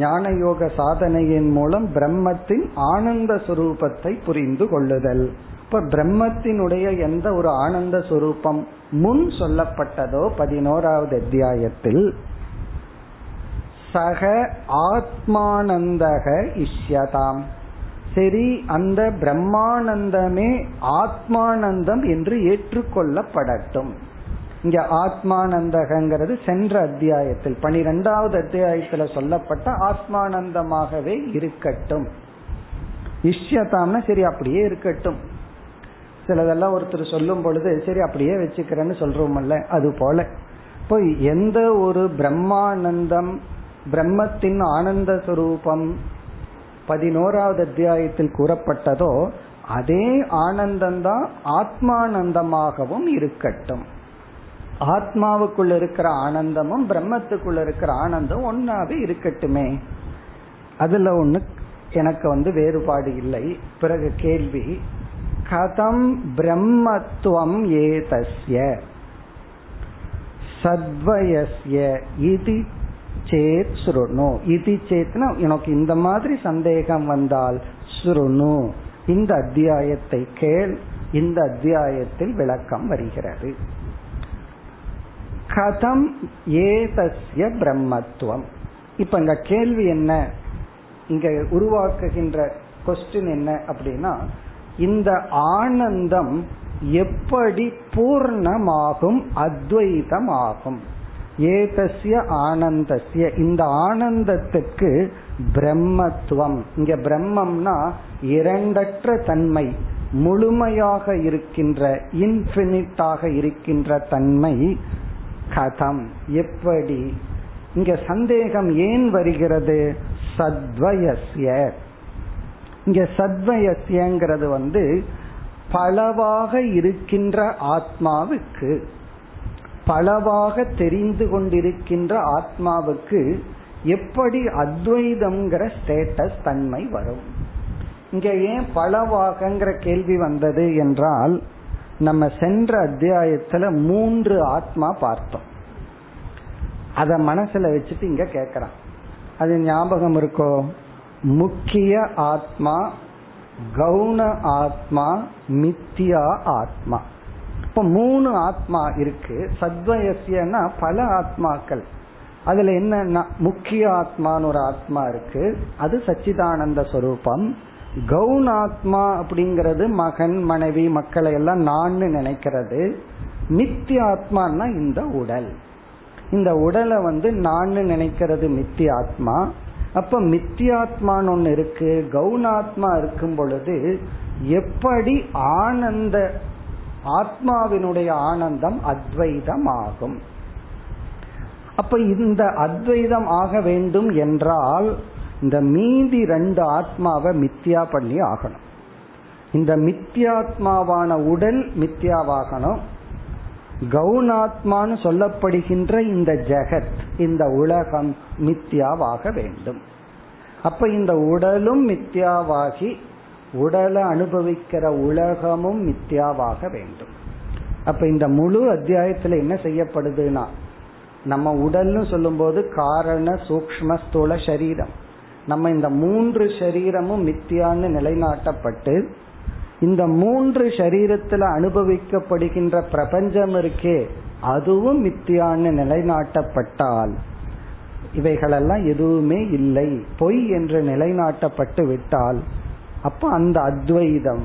ஞான யோக சாதனையின் மூலம் பிரம்மத்தின் ஆனந்த சுரூபத்தை புரிந்து கொள்ளுதல். இப்ப பிரம்மத்தினுடைய எந்த ஒரு ஆனந்த சுரூபம் முன் சொல்லப்பட்டதோ 11வது அத்தியாயத்தில், சக ஆத்மானந்தக இஷ்யதாம். சரி, அந்த பிரம்மானந்தமே ஆத்மானந்தம் என்று ஏற்றுக்கொள்ளப்படட்டும். இங்க ஆத்மானந்தகங்கிறது சென்ற அத்தியாயத்தில் 12வது அத்தியாயத்துல சொல்லப்பட்ட ஆத்மானந்தமாகவே இருக்கட்டும். இஷ்யதாம்னா சரி அப்படியே இருக்கட்டும். சிலதெல்லாம் ஒருத்தர் சொல்லும் பொழுது சரி அப்படியே வச்சுக்கிறேன்னு சொல்றோம்ல, அது போல இப்போ எந்த ஒரு பிரம்மானந்தம் பிரம்மத்தின் ஆனந்த சுரூபம் 11வது அத்தியாயத்தில் கூறப்பட்டதோ அதே ஆனந்தம்தான் ஆத்மானந்தமாகவும் இருக்கட்டும். ஆத்மாவுக்குள்ள இருக்கிற ஆனந்தமும் பிரம்மத்துக்குள்ள இருக்கிற ஆனந்தம் ஒன்னாவே இருக்கட்டுமே, அதுல ஒண்ணு எனக்கு வேறுபாடு இல்லை. பிறகு கேள்வி, கதம் பிரம்மத்துவம் ஏதஸ்ய சத்வயஸ்ய இதி சேத் ஸ்ருணு. இதி சேத்னா எனக்கு இந்த மாதிரி சந்தேகம் வந்தால் ஸ்ருணு, இந்த அத்தியாயத்தை கேள். இந்த அத்தியாயத்தில் விளக்கம் வருகிறது. கதம் ஏதஸ்ய பிரம்மத்துவம். இப்ப இங்க கேள்வி என்ன, இங்க உருவாக்குகின்ற கொஸ்டின் என்ன அப்படின்னா, இந்த ஆனந்தம் எப்படி பூர்ணமாகும், அத்வைதமாகும். ஏதஸ்ய ஆனந்தஸ்ய, இந்த ஆனந்தத்துக்கு பிரம்மத்துவம். இங்க பிரம்மம்னா இரண்டற்ற தன்மை, முழுமையாக இருக்கின்ற, இன்ஃபினிட்டாக இருக்கின்ற தன்மை. கதம் எப்படி, இங்க சந்தேகம் ஏன் வருகிறது, சத்வயஸ்ய. இங்க சத்வயஸ்யங்கிறது பலவாக இருக்கின்ற ஆத்மாவுக்கு, பலவாக தெரிந்து கொண்டிருக்கின்ற ஆத்மாவுக்கு எப்படி அத்வைதம்ங்கிற ஸ்டேட்டஸ் தன்மை வரும். இங்க ஏன் பலவாகங்கிற கேள்வி வந்தது என்றால், நம்ம சென்ற அத்தியாயத்துல 3 ஆத்மா பார்த்தோம். அத மனசுல வச்சுட்டு இங்க கேக்குறான், அது ஞாபகம் இருக்கோ, முக்கிய ஆத்மா, கவுன ஆத்மா, மித்தியா ஆத்மா. இப்ப 3 ஆத்மா இருக்கு. சத்வயசியனா பல ஆத்மாக்கள். அதுல என்ன, முக்கிய ஆத்மான்னு ஒரு ஆத்மா இருக்கு, அது சச்சிதானந்த சொரூபம். கவுன ஆத்மா அப்படிங்கிறது மகன் மனைவி மக்களை எல்லாம் நான் நினைக்கிறது. மித்திய ஆத்மான்னா இந்த உடல், இந்த உடலை நான் நினைக்கிறது மித்திய ஆத்மா. அப்ப மித்தியாத்மான்னு ஒண்ணு இருக்கு, கவுனாத்மா இருக்கும் பொழுது எப்படி ஆனந்த ஆத்மாவினுடைய ஆனந்தம் அத்வைதம் ஆகும். அப்ப இந்த அத்வைதம் ஆக வேண்டும் என்றால் இந்த மீதி 2 ஆத்மாவை மித்தியா பண்ணி ஆகணும். இந்த மித்தியாத்மாவான உடல் மித்தியாவாகணும், கவுனாத்மான்னு சொல்லப்படுகின்ற இந்த ஜெகத், இந்த உலகம் மித்தியாவாக வேண்டும். அப்ப இந்த உடலும் மித்தியாவாகி உடலை அனுபவிக்கிற உலகமும் மித்தியாவாக வேண்டும். அப்ப இந்த முழு அத்தியாயத்துல என்ன செய்யப்படுதுன்னா, நம்ம உடல்னு சொல்லும் போது காரண சூக்ஷ்ம ஸ்தூல சரீரம், நம்ம இந்த மூன்று சரீரமும் மித்தியான்னு நிலைநாட்டப்பட்டு இந்த மூன்று சரீரத்துல அனுபவிக்கப்படுகின்ற பிரபஞ்சம் இருக்கே அதுவும் மித்தியான்னு நிலைநாட்டப்பட்டால், இவைகளெல்லாம் எதுவுமே இல்லை பொய் என்று நிலைநாட்டப்பட்டு விட்டால், அப்ப அந்த அத்வைதம்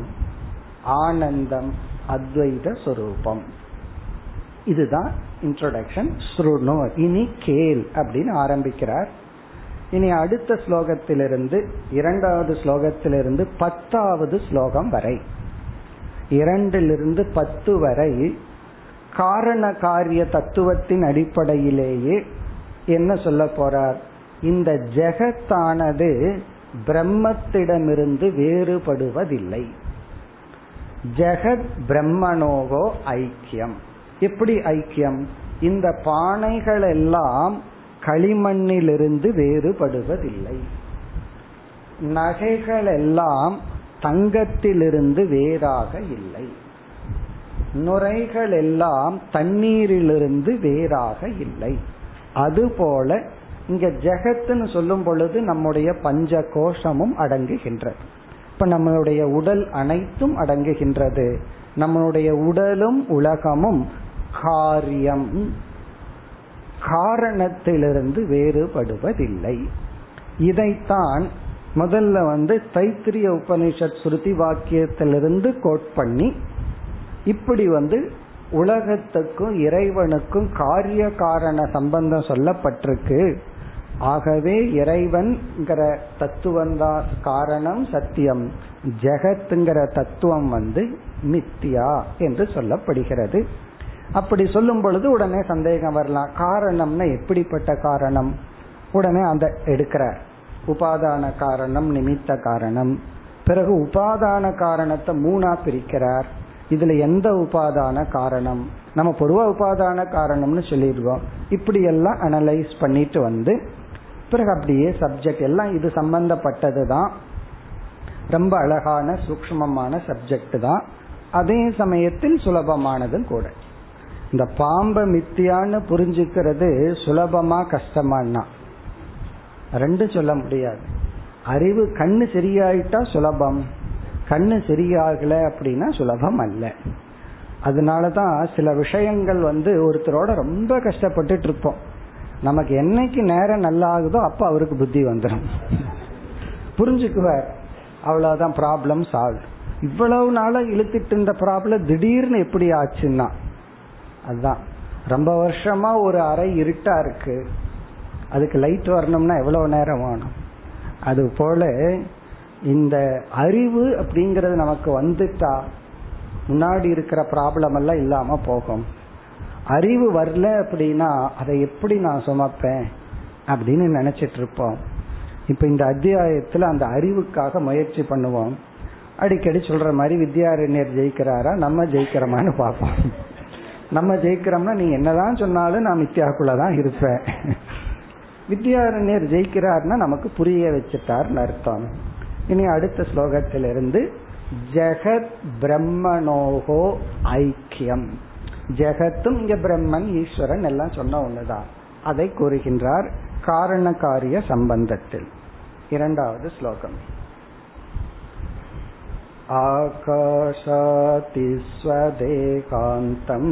ஆனந்தம் அத்வைத சொரூபம். இதுதான் இன்ட்ரோடக்ஷன். ஸ்ருணு இனி கேள் அப்படின்னு ஆரம்பிக்கிறார். இனி அடுத்த ஸ்லோகத்திலிருந்து, இரண்டாவது ஸ்லோகத்திலிருந்து 10வது ஸ்லோகம் வரை, 2 to 10 வரை காரண காரிய தத்துவத்தின் அடிப்படையிலேயே என்ன சொல்ல போறார், இந்த ஜெகத்தானது பிரம்மத்திடமிருந்து வேறுபடுவதில்லை, ஜெகத் பிரம்மனோகோ ஐக்கியம். எப்படி ஐக்கியம்? இந்த பானைகள் எல்லாம் களிமண்ணிலிருந்து வேறுபடுவதில்லை, நகைகள் எல்லாம் தங்கத்திலிருந்து வேறாக இல்லை, நுரைகள் எல்லாம் தண்ணீரிலிருந்து வேறாக இல்லை. அதுபோல இங்க ஜெகத்துன்னு சொல்லும் பொழுது நம்முடைய பஞ்ச கோஷமும் அடங்குகின்றது. இப்ப நம்மளுடைய உடல் அனைத்தும் அடங்குகின்றது. நம்மளுடைய உடலும் உலகமும் காரியம் காரணத்திலிருந்து வேறுபடுவதில்லை. இதைத்தான் முதல்ல தைத்திரிய உபனிஷத் ஸ்ருதி வாக்கியத்திலிருந்து கோட் பண்ணி, இப்படி உலகத்துக்கும் இறைவனுக்கும் காரிய காரண சம்பந்தம் சொல்லப்பட்டிருக்கு. ஆகவே இறைவன்கிற தத்துவந்தான் காரணம் சத்தியம், ஜெகத்துங்கிற தத்துவம் மித்தியா என்று சொல்லப்படுகிறது. அப்படி சொல்லும் பொழுது உடனே சந்தேகம் வரலாம், காரணம்னா எப்படிப்பட்ட காரணம்? உடனே அந்த எடுக்கிறார் உபாதான காரணம், நிமித்த காரணம், பிறகு உபாதான காரணத்தை 3 பிரிக்கிறார். இதுல எந்த உபாதான காரணம்? நம்ம பொதுவா உபாதான காரணம்னு சொல்லிடுவோம். இப்படி எல்லாம் அனலைஸ் பண்ணிட்டு பிறகு அப்படியே சப்ஜெக்ட் எல்லாம் இது சம்பந்தப்பட்டதுதான், ரொம்ப அழகான சூக்ஷ்மமான சப்ஜெக்ட் தான், அதே சமயத்தில் சுலபமானதும் கூட. இந்த பாம்பை மித்தியான்னு புரிஞ்சுக்கிறது சுலபமா கஷ்டமானா ரெண்டும் சொல்ல முடியாது. அறிவு கண்ணு சரியாயிட்டா சுலபம், கண்ணு சரியாகல அப்படின்னா சுலபம் அல்ல. அதனாலதான் சில விஷயங்கள் ஒருத்தரோட ரொம்ப கஷ்டப்பட்டுட்டு இருப்போம். நமக்கு என்னைக்கு நேரம் நல்லா ஆகுதோ அப்ப அவருக்கு புத்தி வந்துடும், புரிஞ்சுக்குவார், அவ்வளவுதான் ப்ராப்ளம் சால்வ். இவ்வளவு நாளா இழுத்துட்டு இருந்த ப்ராப்ளம் திடீர்னு எப்படி ஆச்சுன்னா, அதுதான் ரொம்ப வருஷமா ஒரு அறை இருட்டா இருக்கு, அதுக்கு லைட் வரணும்னா எவ்வளவு நேரம் ஆகணும். அது போல இந்த அறிவு அப்படிங்கறது நமக்கு வந்துட்டா முன்னாடி இருக்கிற ப்ராப்ளம் எல்லாம் இல்லாம போகும். அறிவு வரல அப்படின்னா அதை எப்படி நான் சுமப்பேன் அப்படின்னு நினைச்சிட்டு இருப்போம். இப்ப இந்த அத்தியாயத்துல அந்த அறிவுக்காக முயற்சி பண்ணுவோம். அடிக்கடி சொல்ற மாதிரி வித்யாரண்யர் ஜெயிக்கிறாரா நம்ம ஜெயிக்கிறோமான்னு பார்ப்போம். நம்ம ஜெயிக்கிறோம்னா நீ என்னதான் சொன்னாலும் நான் மித்தியாக்குள்ளதான் இருப்பேன். வித்யாரண்யர் ஜெயிக்கிறார்னா நமக்கு புரிய வச்சுட்டார்னு அர்த்தம். இனி அடுத்த ஸ்லோகத்திலிருந்து ஜெகத் பிரம்மனோகோ ஐக்கியம், ஜெகத்தும் இங்க பிரம்மன் ஈஸ்வரன் எல்லாம் சொன்ன ஒண்ணுதான், அதை கூறுகின்றார் காரண காரிய சம்பந்தத்தில். 2வது ஸ்லோகம். ஆகாஷாதி ஸ்வதேகாந்தம்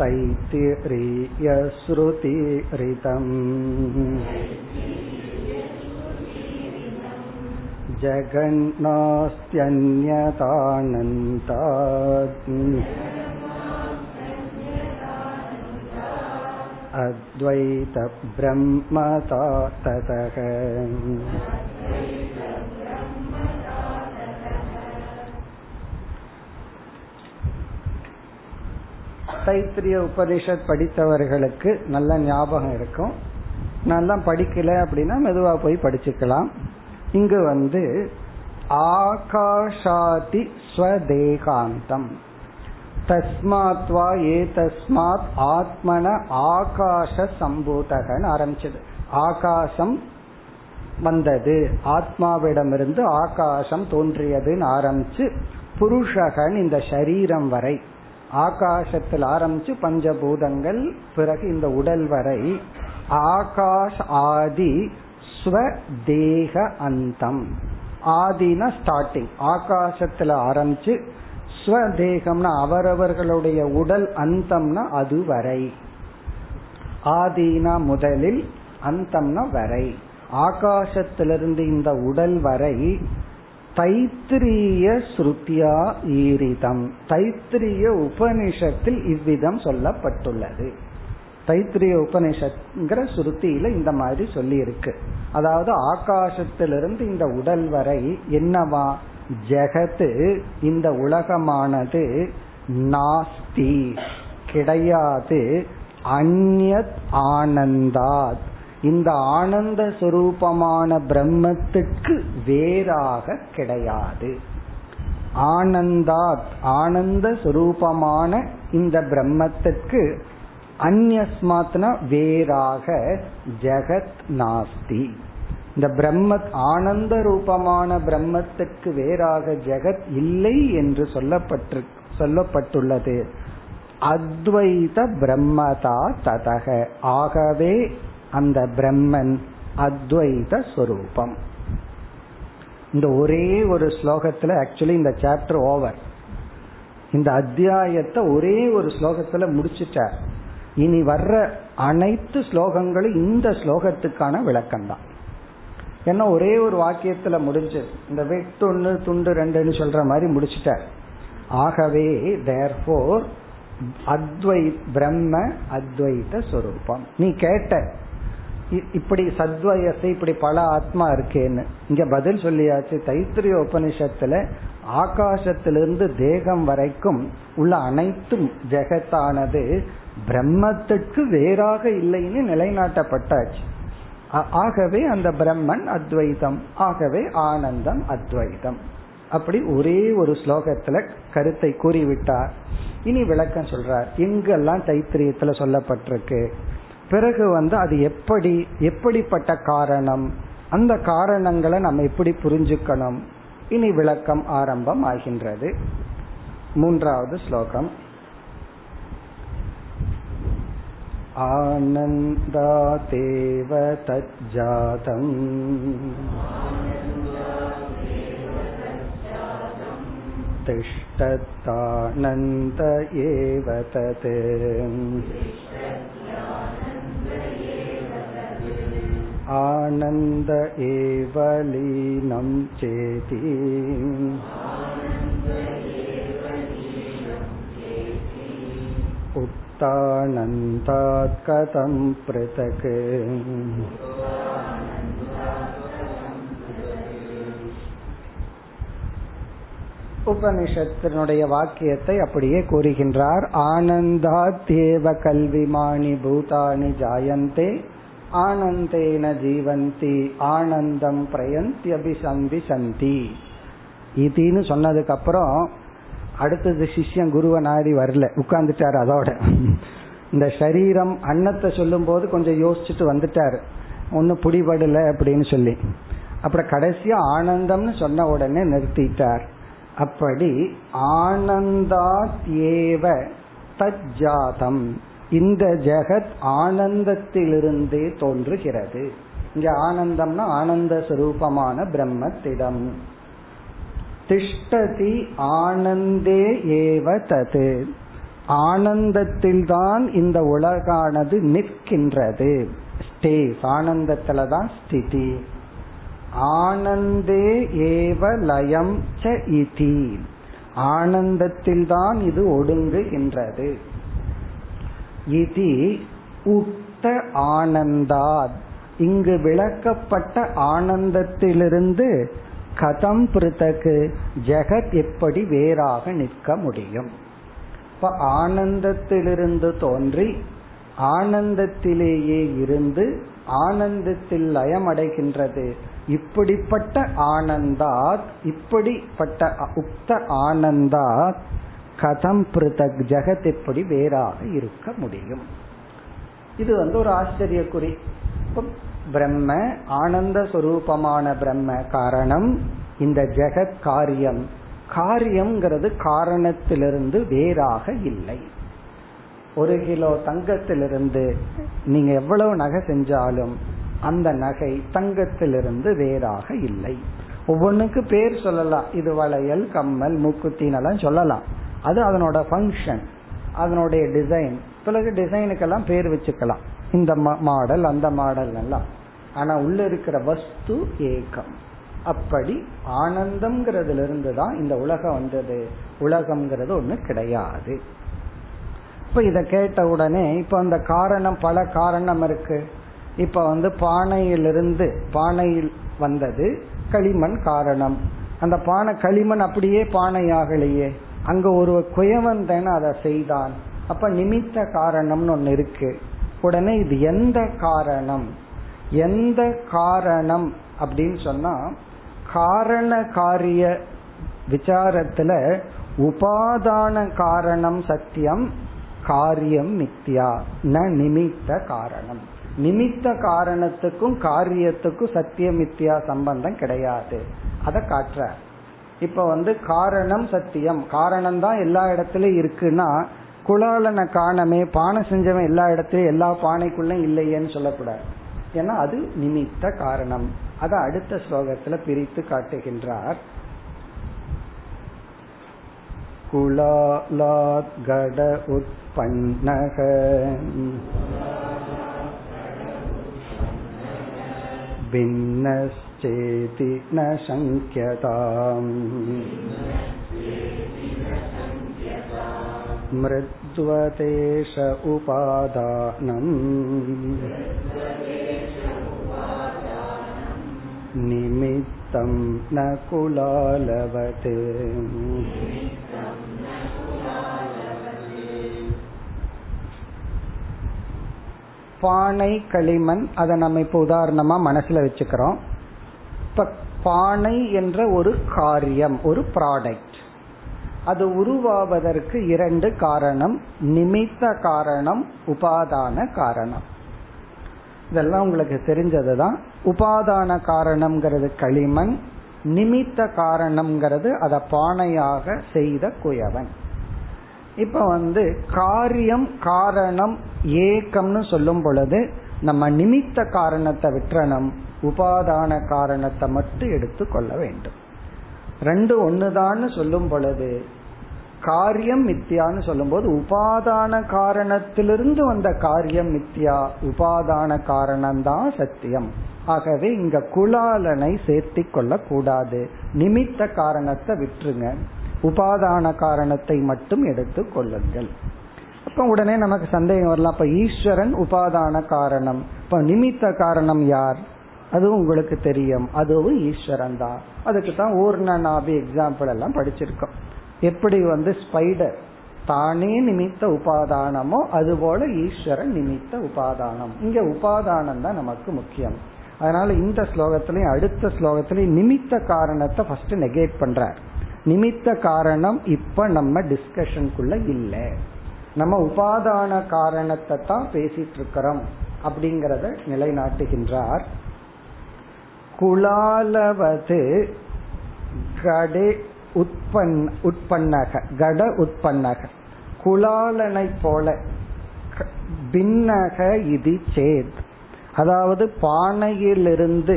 தைத்திரிய ஸ்ருதி ரிதம் ஜகநாஸ்த்யன்யதானந்தாத் அத்வைத ப்ரஹ்ம ததக. தைத்திரிய உபனிஷத் படித்தவர்களுக்கு நல்ல ஞாபகம் இருக்கும். நல்லா படிக்கல அப்படின்னா மெதுவா போய் படிச்சுக்கலாம். இங்கு ஆகாஷாதி ஸ்வதேகாந்தம் தஸ்மாத்வா ஏதஸ்மாத் ஆத்மன ஆகாஷ சம்பூதகன் ஆரம்பிச்சது. ஆகாசம் வந்தது, ஆத்மாவிடமிருந்து ஆகாசம் தோன்றியதுன்னு ஆரம்பிச்சு புருஷகன் இந்த சரீரம் வரை, ஆகாசத்தில் ஆரம்பிச்சு பஞ்சபூதங்கள், பிறகு இந்த உடல் வரை, ஆகாஷ் ஆதி ஸ்வதேக அந்தம். ஆதினா ஸ்டார்டிங், ஆகாசத்துல ஆரம்பிச்சு ஸ்வதேகம்னா அவரவர்களுடைய உடல், அந்தம்னா அது வரை. ஆதினா முதலில், அந்தம்னா வரை. ஆகாசத்திலிருந்து இந்த உடல் வரை தைத்திரிய ஸ்ருத்தியா ஈரிதம், தைத்திரிய உபனிஷத்தில் இவ்விதம் சொல்லப்பட்டுள்ளது. தைத்திரிய உபனிஷத்ங்கிற ஸ்ருதியில இந்த மாதிரி சொல்லி இருக்கு. அதாவது ஆகாசத்திலிருந்து இந்த உடல் வரை என்னவா, ஜெகத்து இந்த உலகமானது, நாஸ்தி கிடையாது, அந்யத் ஆனந்தாத் இந்த ஆனந்த சுரூபமான பிரம்மத்துக்கு வேறாக கிடையாது. ஆனந்தாத் ஆனந்த சுரூபமான இந்த பிரம்மத்திற்கு, அந்யஸ்மாத்னா வேறாக, ஜெகத் நாஸ்தி இந்த பிரம்மத் ஆனந்த ரூபமான பிரம்மத்திற்கு வேறாக ஜெகத் இல்லை என்று சொல்லப்பட்டுள்ளது. அத்வைத பிரம்மதா ததக, ஆகவே அந்த பிரம்மன் அத்வைத ஸ்வரூபம். இந்த ஒரே ஒரு ஸ்லோகத்துல ஆக்சுவலி இந்த சாப்டர் ஓவர், இந்த அத்தியாயத்தை ஒரே ஒரு ஸ்லோகத்துல முடிச்சுட்டார். இனி வர்ற அனைத்து ஸ்லோகங்களும் இந்த ஸ்லோகத்துக்கான விளக்கம் தான். ஏன்னா ஒரே ஒரு வாக்கியத்துல முடிஞ்சு, இந்த வெட்டொன்னு துண்டு ரெண்டுன்னு சொல்ற மாதிரி முடிச்சுட்டார். ஆகவே therefore பிரம்ம அத்வைத சொரூபம். நீ கேட்ட இப்படி சத்வயத்தை இப்படி பல ஆத்மா இருக்கேன்னு, இங்க பதில் சொல்லியாச்சு. தைத்திரிய உபனிஷத்துல ஆகாசத்திலிருந்து தேகம் வரைக்கும் உள்ள அனைத்தும் ஜெகத்தானது பிரம்மத்திற்கு வேறாக இல்லைன்னு நிலைநாட்டப்பட்டாச்சு. ஆகவே அந்த பிரம்மன் அத்வைதம், ஆகவே ஆனந்தம் அத்வைதம். அப்படி ஒரே ஒரு ஸ்லோகத்துல கருத்தை கூறிவிட்டார். இனி விளக்கம் சொல்றார், எங்கெல்லாம் தைத்திரியத்துல சொல்லப்பட்டிருக்கு, பிறகு அது எப்படி, எப்படிப்பட்ட காரணம், அந்த காரணங்களை நம்ம எப்படி புரிஞ்சுக்கணும். இனி விளக்கம் ஆரம்பம் ஆகின்றது. மூன்றாவது ஸ்லோகம், ஆனந்தாதேவ தஜ்ஜாதம் திஷ்டத்தானந்த ஏவ தத். ஆனந்த ஏவ லீனம் சேதி உத்தானந்தாத் கதம் ப்ரதக். உபனிஷத்தினுடைய வாக்கியத்தை அப்படியே கூறுகின்றார். ஆனந்தா தேவ கல்விமானி பூதானி ஜாயந்தே ஆனந்தேன ஜீவந்தி ஆனந்தம் பிரயந்தி அபிசந்தி சந்தி இதுன்னு சொன்னதுக்கு அப்புறம் அடுத்தது சிஷ்யன் குருவை நாடி வரல, உட்கார்ந்துட்டாரு. அதோட இந்த சரீரம் அன்னத்தை சொல்லும் போது கொஞ்சம் யோசிச்சுட்டு வந்துட்டாரு, ஒன்னும் பிடிபடல அப்படின்னு சொல்லி. அப்புறம் கடைசியா ஆனந்தம்னு சொன்ன உடனே நிறுத்திட்டார். அப்படி ஆனந்தாத்யேவ தஜ்ஜாதம் இந்த ஜெகத் ஆனந்தத்திலிருந்தே தோன்றுகிறது. இங்க ஆனந்தம்னா ஆனந்த சுரூபமான பிரம்மத்திடம். திஷ்டதி ஆனந்தே ஏவ தது ஆனந்தத்தில்தான் இந்த உலகானது நிற்கின்றது. ஸ்டேஸ் ஆனந்தத்துல தான் ஸ்திதி. ஆனந்தே ஏவ லயம் ச இதி ஆனந்தத்தில்தான் இது ஒடுங்குகின்றது. இதி உக்த ஆனந்தாத் இங்கு விளக்கப்பட்ட ஆனந்தத்திலிருந்து கதம் பிருத்தகு ஜெகத் எப்படி வேறாக நிற்க முடியும். இப்ப ஆனந்தத்திலிருந்து தோன்றி ஆனந்தத்திலேயே இருந்து ஆனந்தத்தில் லயம் அடைகின்றது. இப்படிப்பட்ட ஆனந்தாத், இப்படிப்பட்ட உக்த ஆனந்தாத் கதம் பிருதக் ஜெகத் எப்படி வேறாக இருக்க முடியும். இது ஒரு ஆச்சரியக்குறி. பிரம்ம ஆனந்த சொரூபமான பிரம்ம காரணம், இந்த ஜெகத் காரியம். காரியம்ங்கிறது காரணத்திலிருந்து வேறாக இல்லை. ஒரு கிலோ தங்கத்திலிருந்து நீங்க எவ்வளவு நகை செஞ்சாலும் அந்த நகை தங்கத்திலிருந்து வேறாக இல்லை. ஒவ்வொன்றுக்கு பேர் சொல்லலாம், இது வளையல், கம்மல், மூக்குத்தினெல்லாம் சொல்லலாம். அது அதனோட ஃபங்க்ஷன், அதனுடைய டிசைன், பிறகு டிசைனுக்கெல்லாம் பேர் வச்சுக்கலாம், இந்த மாடல் அந்த மாடல் எல்லாம். ஆனா உள்ள இருக்கிற வஸ்து ஏகம். அப்படி ஆனந்தம்ங்கிறதுல இருந்து தான் இந்த உலகம் வந்தது, உலகம்ங்கிறது ஒண்ணு கிடையாது. இப்ப இத கேட்ட உடனே இப்ப அந்த காரணம், பல காரணம் இருக்கு. இப்ப பானையிலிருந்து பானையில் வந்தது களிமண் காரணம். அந்த பானை களிமண் அப்படியே பானையாகலையே, அங்க ஒரு குயவன் தானே அதை செய்தான். அப்ப நிமித்த காரணம்னு ஒண்ணு இருக்கு. உடனே இது எந்த காரணம், எந்த காரணம் அப்படின்னு சொன்னா, காரண காரிய விசாரத்துல உபாதான காரணம் சத்தியம், காரியம் மித்யா, ந நிமித்த காரணம். நிமித்த காரணத்துக்கும் காரியத்துக்கும் சத்தியம் மித்யா சம்பந்தம் கிடையாது. அத காட்டுற இப்ப காரணம் சத்தியம், காரணம் தான் எல்லா இடத்துலயும் இருக்குன்னா, குலாலன காணமே, பானை செஞ்சவன் எல்லா இடத்துலயும் எல்லா பானைக்குள்ள இல்லையேன்னு சொல்லக்கூடாது. ஏன்னா அது நிமித்த காரணம். அத அடுத்த ஸ்லோகத்துல பிரித்து காட்டுகின்றார். குலாலாத் கட உற்பன்னக பின்னச்சேதி ந சங்க்யதாம் மிருத்வதேஷ உபாதானம் நிமித்தம் ந குலாலவதே. பானை களிமண் அதை நம்ம இப்ப உதாரணமா மனசுல வச்சுக்கிறோம். இப்ப பானை என்ற ஒரு காரியம், ஒரு ப்ராடக்ட், அது உருவாவதற்கு இரண்டு காரணம், நிமித்த காரணம், உபாதான காரணம். இதெல்லாம் உங்களுக்கு தெரிஞ்சதுதான். உபாதான காரணம்ங்கிறது களிமண், நிமித்த காரணம்ங்கிறது அதை பானையாக செய்த குயவன். இப்ப காரியம் காரணம் ஏகம்னு சொல்லும் பொழுது நம்ம நிமித்த காரணத்தை விட்டுறணும், உபாதான காரணத்தை மட்டும் எடுத்து கொள்ள வேண்டும். ரெண்டு ஒண்ணுதான்னு சொல்லும் பொழுது, காரியம் மித்தியான்னு சொல்லும் போது உபாதான காரணத்திலிருந்து வந்த காரியம் மித்தியா, உபாதான காரணம்தான் சத்தியம். ஆகவே இங்க குலாலனை சேர்த்தி கொள்ள கூடாது, நிமித்த காரணத்தை விட்டுருங்க, உபாதான காரணத்தை மட்டும் எடுத்து கொள்ளுங்கள். அப்ப உடனே நமக்கு சந்தேகம் வரலாம், இப்ப ஈஸ்வரன் உபாதான காரணம், இப்ப நிமித்த காரணம் யார்? அதுவும் உங்களுக்கு தெரியும், அதுவும் ஈஸ்வரன் தான். அதுக்கு தான் ஊர்ணநாபி எக்ஸாம்பிள் எல்லாம் படிச்சிருக்கோம். எப்படி ஸ்பைடர் தானே நிமித்த உபாதானமோ அதுபோல ஈஸ்வரன் நிமித்த உபாதானம். இங்க உபாதானம் தான் நமக்கு முக்கியம். அதனால இந்த ஸ்லோகத்திலையும் அடுத்த ஸ்லோகத்திலையும் நிமித்த காரணத்தை ஃபர்ஸ்ட் நெகேட் பண்றார். நிமித்த காரணம் இப்ப நம்ம டிஸ்கஷனுக்குள்ள இல்ல, நம்ம உபாதான காரணத்தை தான் பேசிட்டு இருக்கிறோம் அப்படிங்கறத நிலைநாட்டுகின்றார். குலாலவது கடே உட்பன்னக கட உட்பன்னக, குலாலனை போல பின்னக இதி சேத், அதாவது பானையிலிருந்து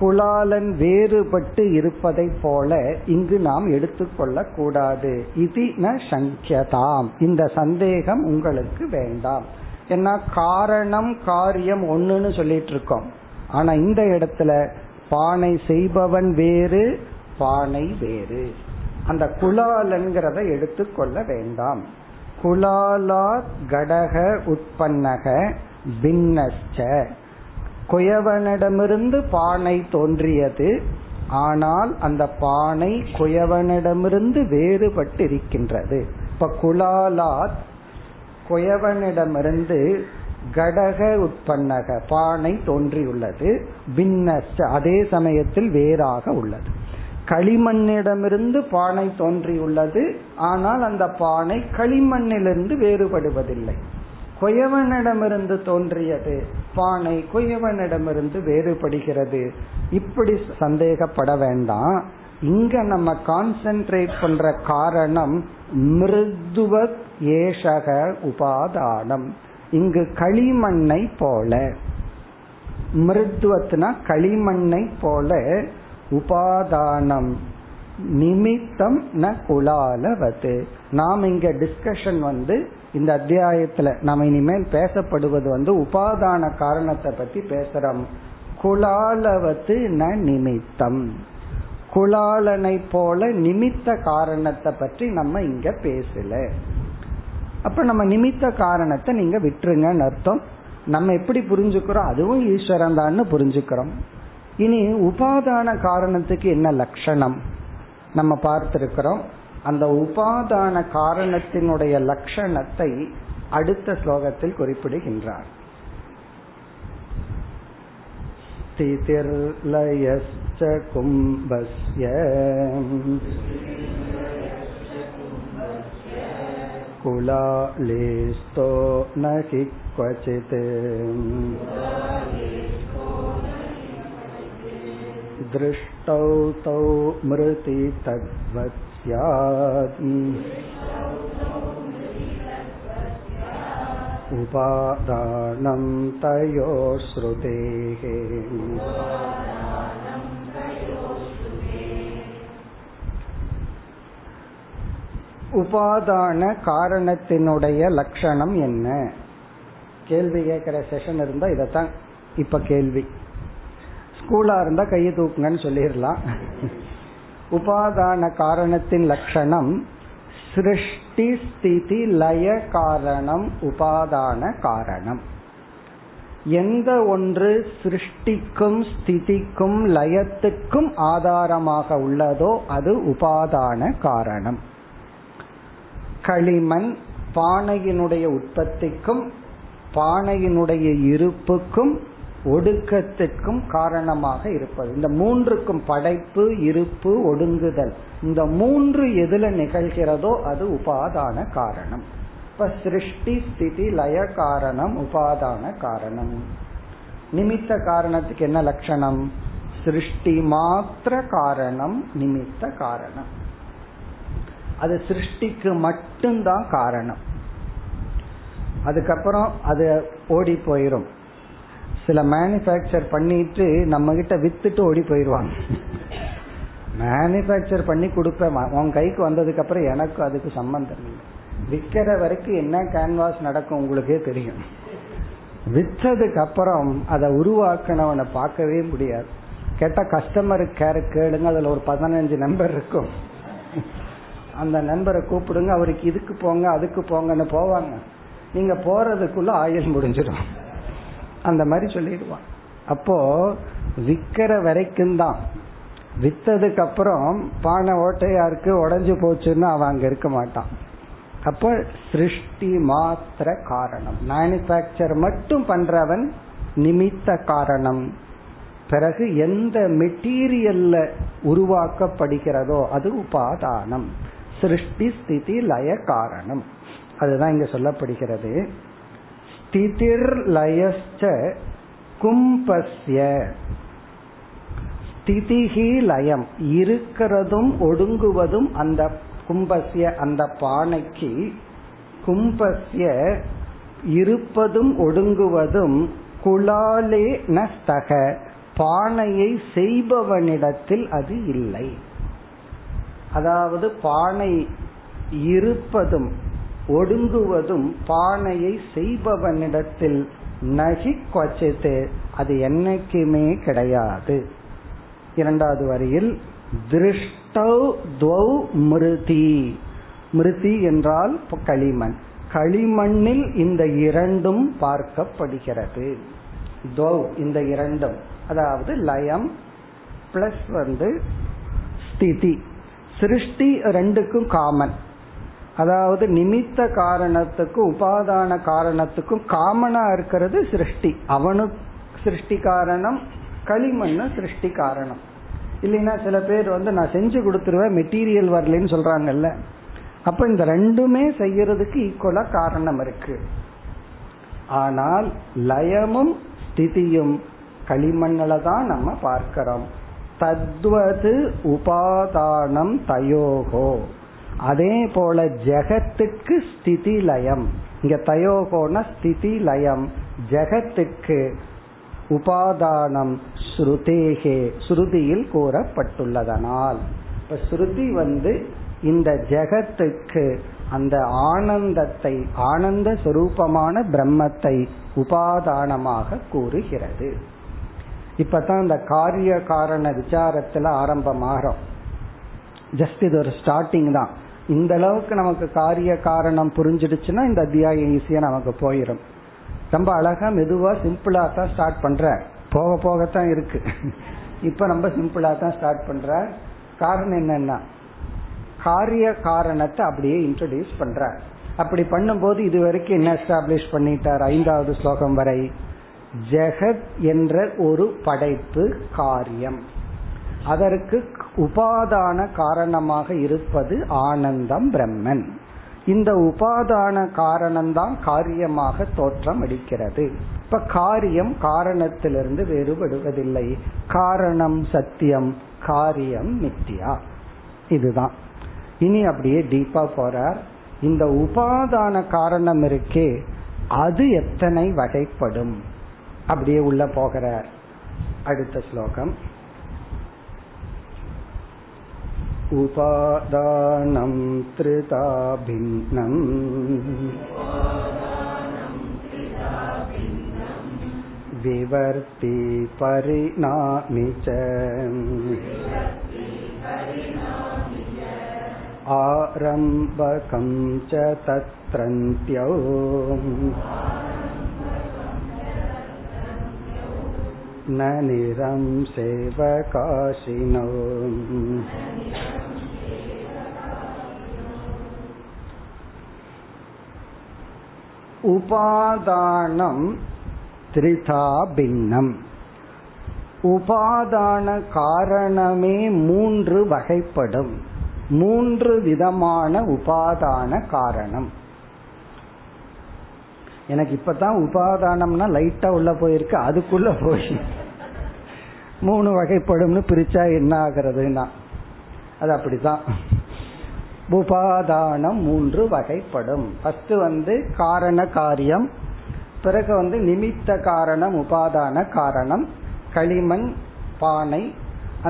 குலாலன் வேறுபட்டு இருப்பதை போல இங்கு நாம் எடுத்துக்கொள்ள கூடாது. இது ந சங்கியதாம், இந்த சந்தேகம் உங்களுக்கு வேண்டாம். ஏன்னா காரணம் காரியம் ஒண்ணுன்னு சொல்லிட்டு இருக்கோம், ஆனா இந்த இடத்துல பானை செய்பவன் வேறு, பானை வேறு. அந்த குலாலன்கிறத எடுத்து கொள்ள வேண்டாம். குலாலா கடக உற்பன்னக பின்னச்ச, குயவனிடமிருந்து பானை தோன்றியது, ஆனால் அந்த பானை குயவனிடமிருந்து வேறுபட்டு இருக்கின்றது. இப்ப குலாலாத் குயவனிடமிருந்து கடக உற்பன்னக பானை தோன்றியுள்ளது, பின்னச்ச அதே சமயத்தில் வேறாக உள்ளது. களிமண்ணிடமிருந்து பானை தோன்றியுள்ளது, ஆனால் அந்த பானை களிமண்ணிலிருந்து வேறுபடுவதில்லை. குயவனிடமிருந்து தோன்றியது, பானை குயவனிடமிருந்து வேறுபடுகிறது. இப்படி சந்தேகப்பட வேண்டாம். இங்க நம்ம கான்சென்ட்ரேட் பண்ற காரணம் மிருதுவத் ஏஷக உபாதானம். இங்கு களிமண்ணை போல, மிருதுவத்னா களிமண்ணை போல, உபாதானம் நிமித்தம் ந குலாலவது. நாம் இங்க டிஸ்கஷன் இந்த அத்தியாயத்துல நம்ம இனிமேல் பேசப்படுவது உபாதான காரணத்தை பத்தி பேசுறோம். குலாலவது ந நிமித்தம், குலாலனை போல நிமித்த காரணத்தை பற்றி நம்ம இங்க பேசல. அப்ப நம்ம நிமித்த காரணத்தை நீங்க விட்டுருங்கன்னு அர்த்தம். நம்ம எப்படி புரிஞ்சுக்கிறோம், அதுவும் ஈஸ்வரன் தான்னு புரிஞ்சுக்கிறோம். இனி உபாதான காரணத்துக்கு என்ன லட்சணம் நம்ம பார்த்திருக்கிறோம். அந்த உபாதான காரணத்தினுடைய லட்சணத்தை அடுத்த ஸ்லோகத்தில் குறிப்பிடுகின்றார். ஸ்திதிர்லயஸ்ச கும்பஸ்ய குலாலேஸ்தோ நஹி க்வசித் திருஷ்டௌ தௌ மிருதி தத்வத் ஸ்யாத் உபாதானம் தயோர் ஸ்ருதேஹ. உபாதான காரணத்தினுடைய லட்சணம் என்ன? கேள்வி கேட்கிற செஷன் இருந்தா இதத்தான் இப்ப கேள்வி. ஸ்கூலா இருந்தா கையை தூக்குங்கன்னு சொல்லிடலாம். உபாதான காரணத்தின் லட்சணம் சிருஷ்டி ஸ்திதி லய காரணம் உபாதான காரணம். எந்த ஒன்று சிருஷ்டிக்கும் ஸ்திதிக்கும் லயத்துக்கும் ஆதாரமாக உள்ளதோ அது உபாதான காரணம். களிமண் பானையினுடைய உற்பத்திக்கும் பானையினுடைய இருப்புக்கும் ஒடுக்கத்திற்கும் காரணமாக இருப்பது. இந்த மூன்றுக்கும், படைப்பு, இருப்பு, ஒடுங்குதல், இந்த மூன்று எதுல நிகழ்கிறதோ அது உபாதான காரணம். இப்ப சிருஷ்டி ஸ்திதி லய காரணம் உபாதான காரணம். நிமித்த காரணத்துக்கு என்ன லட்சணம்? சிருஷ்டி மாத்திர காரணம் நிமித்த காரணம். அது சிருஷ்டிக்கு மட்டும்தான் காரணம். அதுக்கப்புறம் அது ஓடி போயிரும். சில மேனுஃபேக்சர் பண்ணிட்டு நம்ம கிட்ட வித்துட்டு ஓடி போயிடுவாங்க. மேனுஃபேக்சர் பண்ணி கொடுப்பேன், உன் கைக்கு வந்ததுக்கு அப்புறம் எனக்கு அதுக்கு சம்பந்தம் இல்லை. விற்கிற வரைக்கும் என்ன கேன்வாஸ் நடக்கும் உங்களுக்கே தெரியும். விற்றதுக்கு அப்புறம் அதை உருவாக்கினவனை பார்க்கவே முடியாது. கேட்டா கஸ்டமரு கேர் கேளுங்க, அதுல ஒரு 15 நம்பர் இருக்கும். அந்த நம்பரை கூப்பிடுங்க, அவருக்கு இதுக்கு போங்க அதுக்கு போங்கன்னு போவாங்க. நீங்க போறதுக்குள்ள ஆயுள் முடிஞ்சிடும். அந்த மாதிரி சொல்லிடுவான். அப்போ விக்கிற வரைக்கும் தான். வித்ததுக்கு அப்புறம் பானை ஓட்டையாருக்கு உடஞ்சு போச்சுன்னா அவன் அங்க இருக்க மாட்டான். அப்ப சிருஷ்டி மாத்திர காரணம். மேனுபேக்சர் மட்டும் பண்றவன் நிமித்த காரணம். பிறகு எந்த மெட்டீரியல்ல உருவாக்கப்படுகிறதோ அது உபாதானம். சிருஷ்டி ஸ்திதி லய காரணம். அதுதான் இங்க சொல்லப்படுகிறது. ஸ்திதிர் லயஸ்ச கும்பஸ்ய, ஸ்திதிஹி லயம், இருக்கிறதும் ஒடுங்குவதும் அந்த கும்பஸ்ய, அந்த பானைக்கு, கும்பஸ்ய இருப்பதும் ஒடுங்குவதும் குலாலே நஸ்தக, பானையை செய்பவனிடத்தில் அது இல்லை. அதாவது பானை இருப்பதும் ஒடுங்குவதும் பானையை செய்பவனிடத்தில் நகி கொச்சது, அது என்னைக்குமே கிடையாது. இரண்டாவது வரியில் திருஷ்டௌ த்வௌ மிருதி, மிருதி என்றால் களிமண், களிமண்ணில் இந்த இரண்டும் பார்க்கப்படுகிறது. த்வௌ இந்த இரண்டும், அதாவது லயம் பிளஸ் ஸ்திதி. சிருஷ்டி ரெண்டுக்கும் காமன், அதாவது நிமித்த காரணத்துக்கும் உபாதான காரணத்துக்கும் காமனா இருக்கிறது சிருஷ்டி. அவனுக்கு சிருஷ்டி காரணம், களிமண்ணு சிருஷ்டி காரணம். இல்லைன்னா சில பேர் நான் செஞ்சு கொடுத்துருவேன் மெட்டீரியல் வரலன்னு சொல்றாங்கல்ல. அப்ப இந்த ரெண்டுமே செய்யறதுக்கு ஈக்குவலா காரணம் இருக்கு. ஆனால் லயமும் ஸ்திதியும் களிமண்ல தான் நம்ம பார்க்கிறோம். தத்வது உபாதானம் தயோகோ, அதே போல ஜெகத்துக்கு ஸ்திதி லயம், இங்க தயோகோன ஸ்திதி லயம், ஜெகத்துக்கு உபாதானம் ஸ்ருதேகே ஸ்ருதியில் கூறப்பட்டுள்ளதனால். இப்ப ஸ்ருதி இந்த ஜெகத்துக்கு அந்த ஆனந்தத்தை, ஆனந்த சொரூபமான பிரம்மத்தை உபாதானமாக கூறுகிறது. இப்பதான் இந்த காரிய காரண விசாரத்துல ஆரம்பமாகும். ஜஸ்ட் இது ஒரு ஸ்டார்டிங் தான். இந்த அளவுக்கு நமக்கு காரிய காரணம் புரிஞ்சிடுச்சுன்னா இந்த அத்தியாயம் ஈஸியா நமக்கு போயிடும். ரொம்ப அழகா மெதுவா சிம்பிளா தான் ஸ்டார்ட் பண்ற, போக போகத்தான் இருக்கு. இப்ப ரொம்ப சிம்பிளா தான் ஸ்டார்ட் பண்ற. காரணம் என்னன்னா காரிய காரணத்தை அப்படியே இன்ட்ரோடியூஸ் பண்ற. அப்படி பண்ணும்போது இது வரைக்கும் என்ன எஸ்டாப்ளிஷ் பண்ணிட்டார்? ஐந்தாவது ஸ்லோகம் வரை ஜெகத் என்ற ஒரு படைப்பு காரியம், அதற்கு உபாதான காரணமாக இருப்பது ஆனந்தம் பிரம்மன். இந்த உபாதான காரணம்தான் காரியமாக தோற்றம் அளிக்கிறது. இப்ப காரியம் காரணத்திலிருந்து வேறுபடுவதில்லை. காரணம் சத்தியம், காரியம் மித்தியா. இதுதான். இனி அப்படியே டீப்பா போறார். இந்த உபாதான காரணம் இருக்கே, அது எத்தனை வகைப்படும் அப்படியே உள்ள போகிறார். அடுத்த ஸ்லோகம் உபாதானம் த்ரிதா பின்னம் விவர்த்தி பரிணாமிச்ச ஆரம்பகம் ச தத்ரந்த்யோ ந நிரம்சேவகாசினோ. உபாதானம் த்ரிதா பின்னம், உபாதான காரணமே மூன்று வகைப்படும். மூன்று விதமான உபாதான காரணம். எனக்கு இப்பதான் உபாதானம்னா லைட்டா உள்ள போயிருக்கு, அதுக்குள்ள போய் மூணு வகைப்படும்னு பிரிச்சா என்ன ஆகுறதுன்னா அது அப்படிதான். உபாதானம் மூன்று வகைப்படும். ஃபர்ஸ்ட் காரண காரியம், பிறகு நிமித்த காரணம் உபாதான காரணம். களிமண் பானை,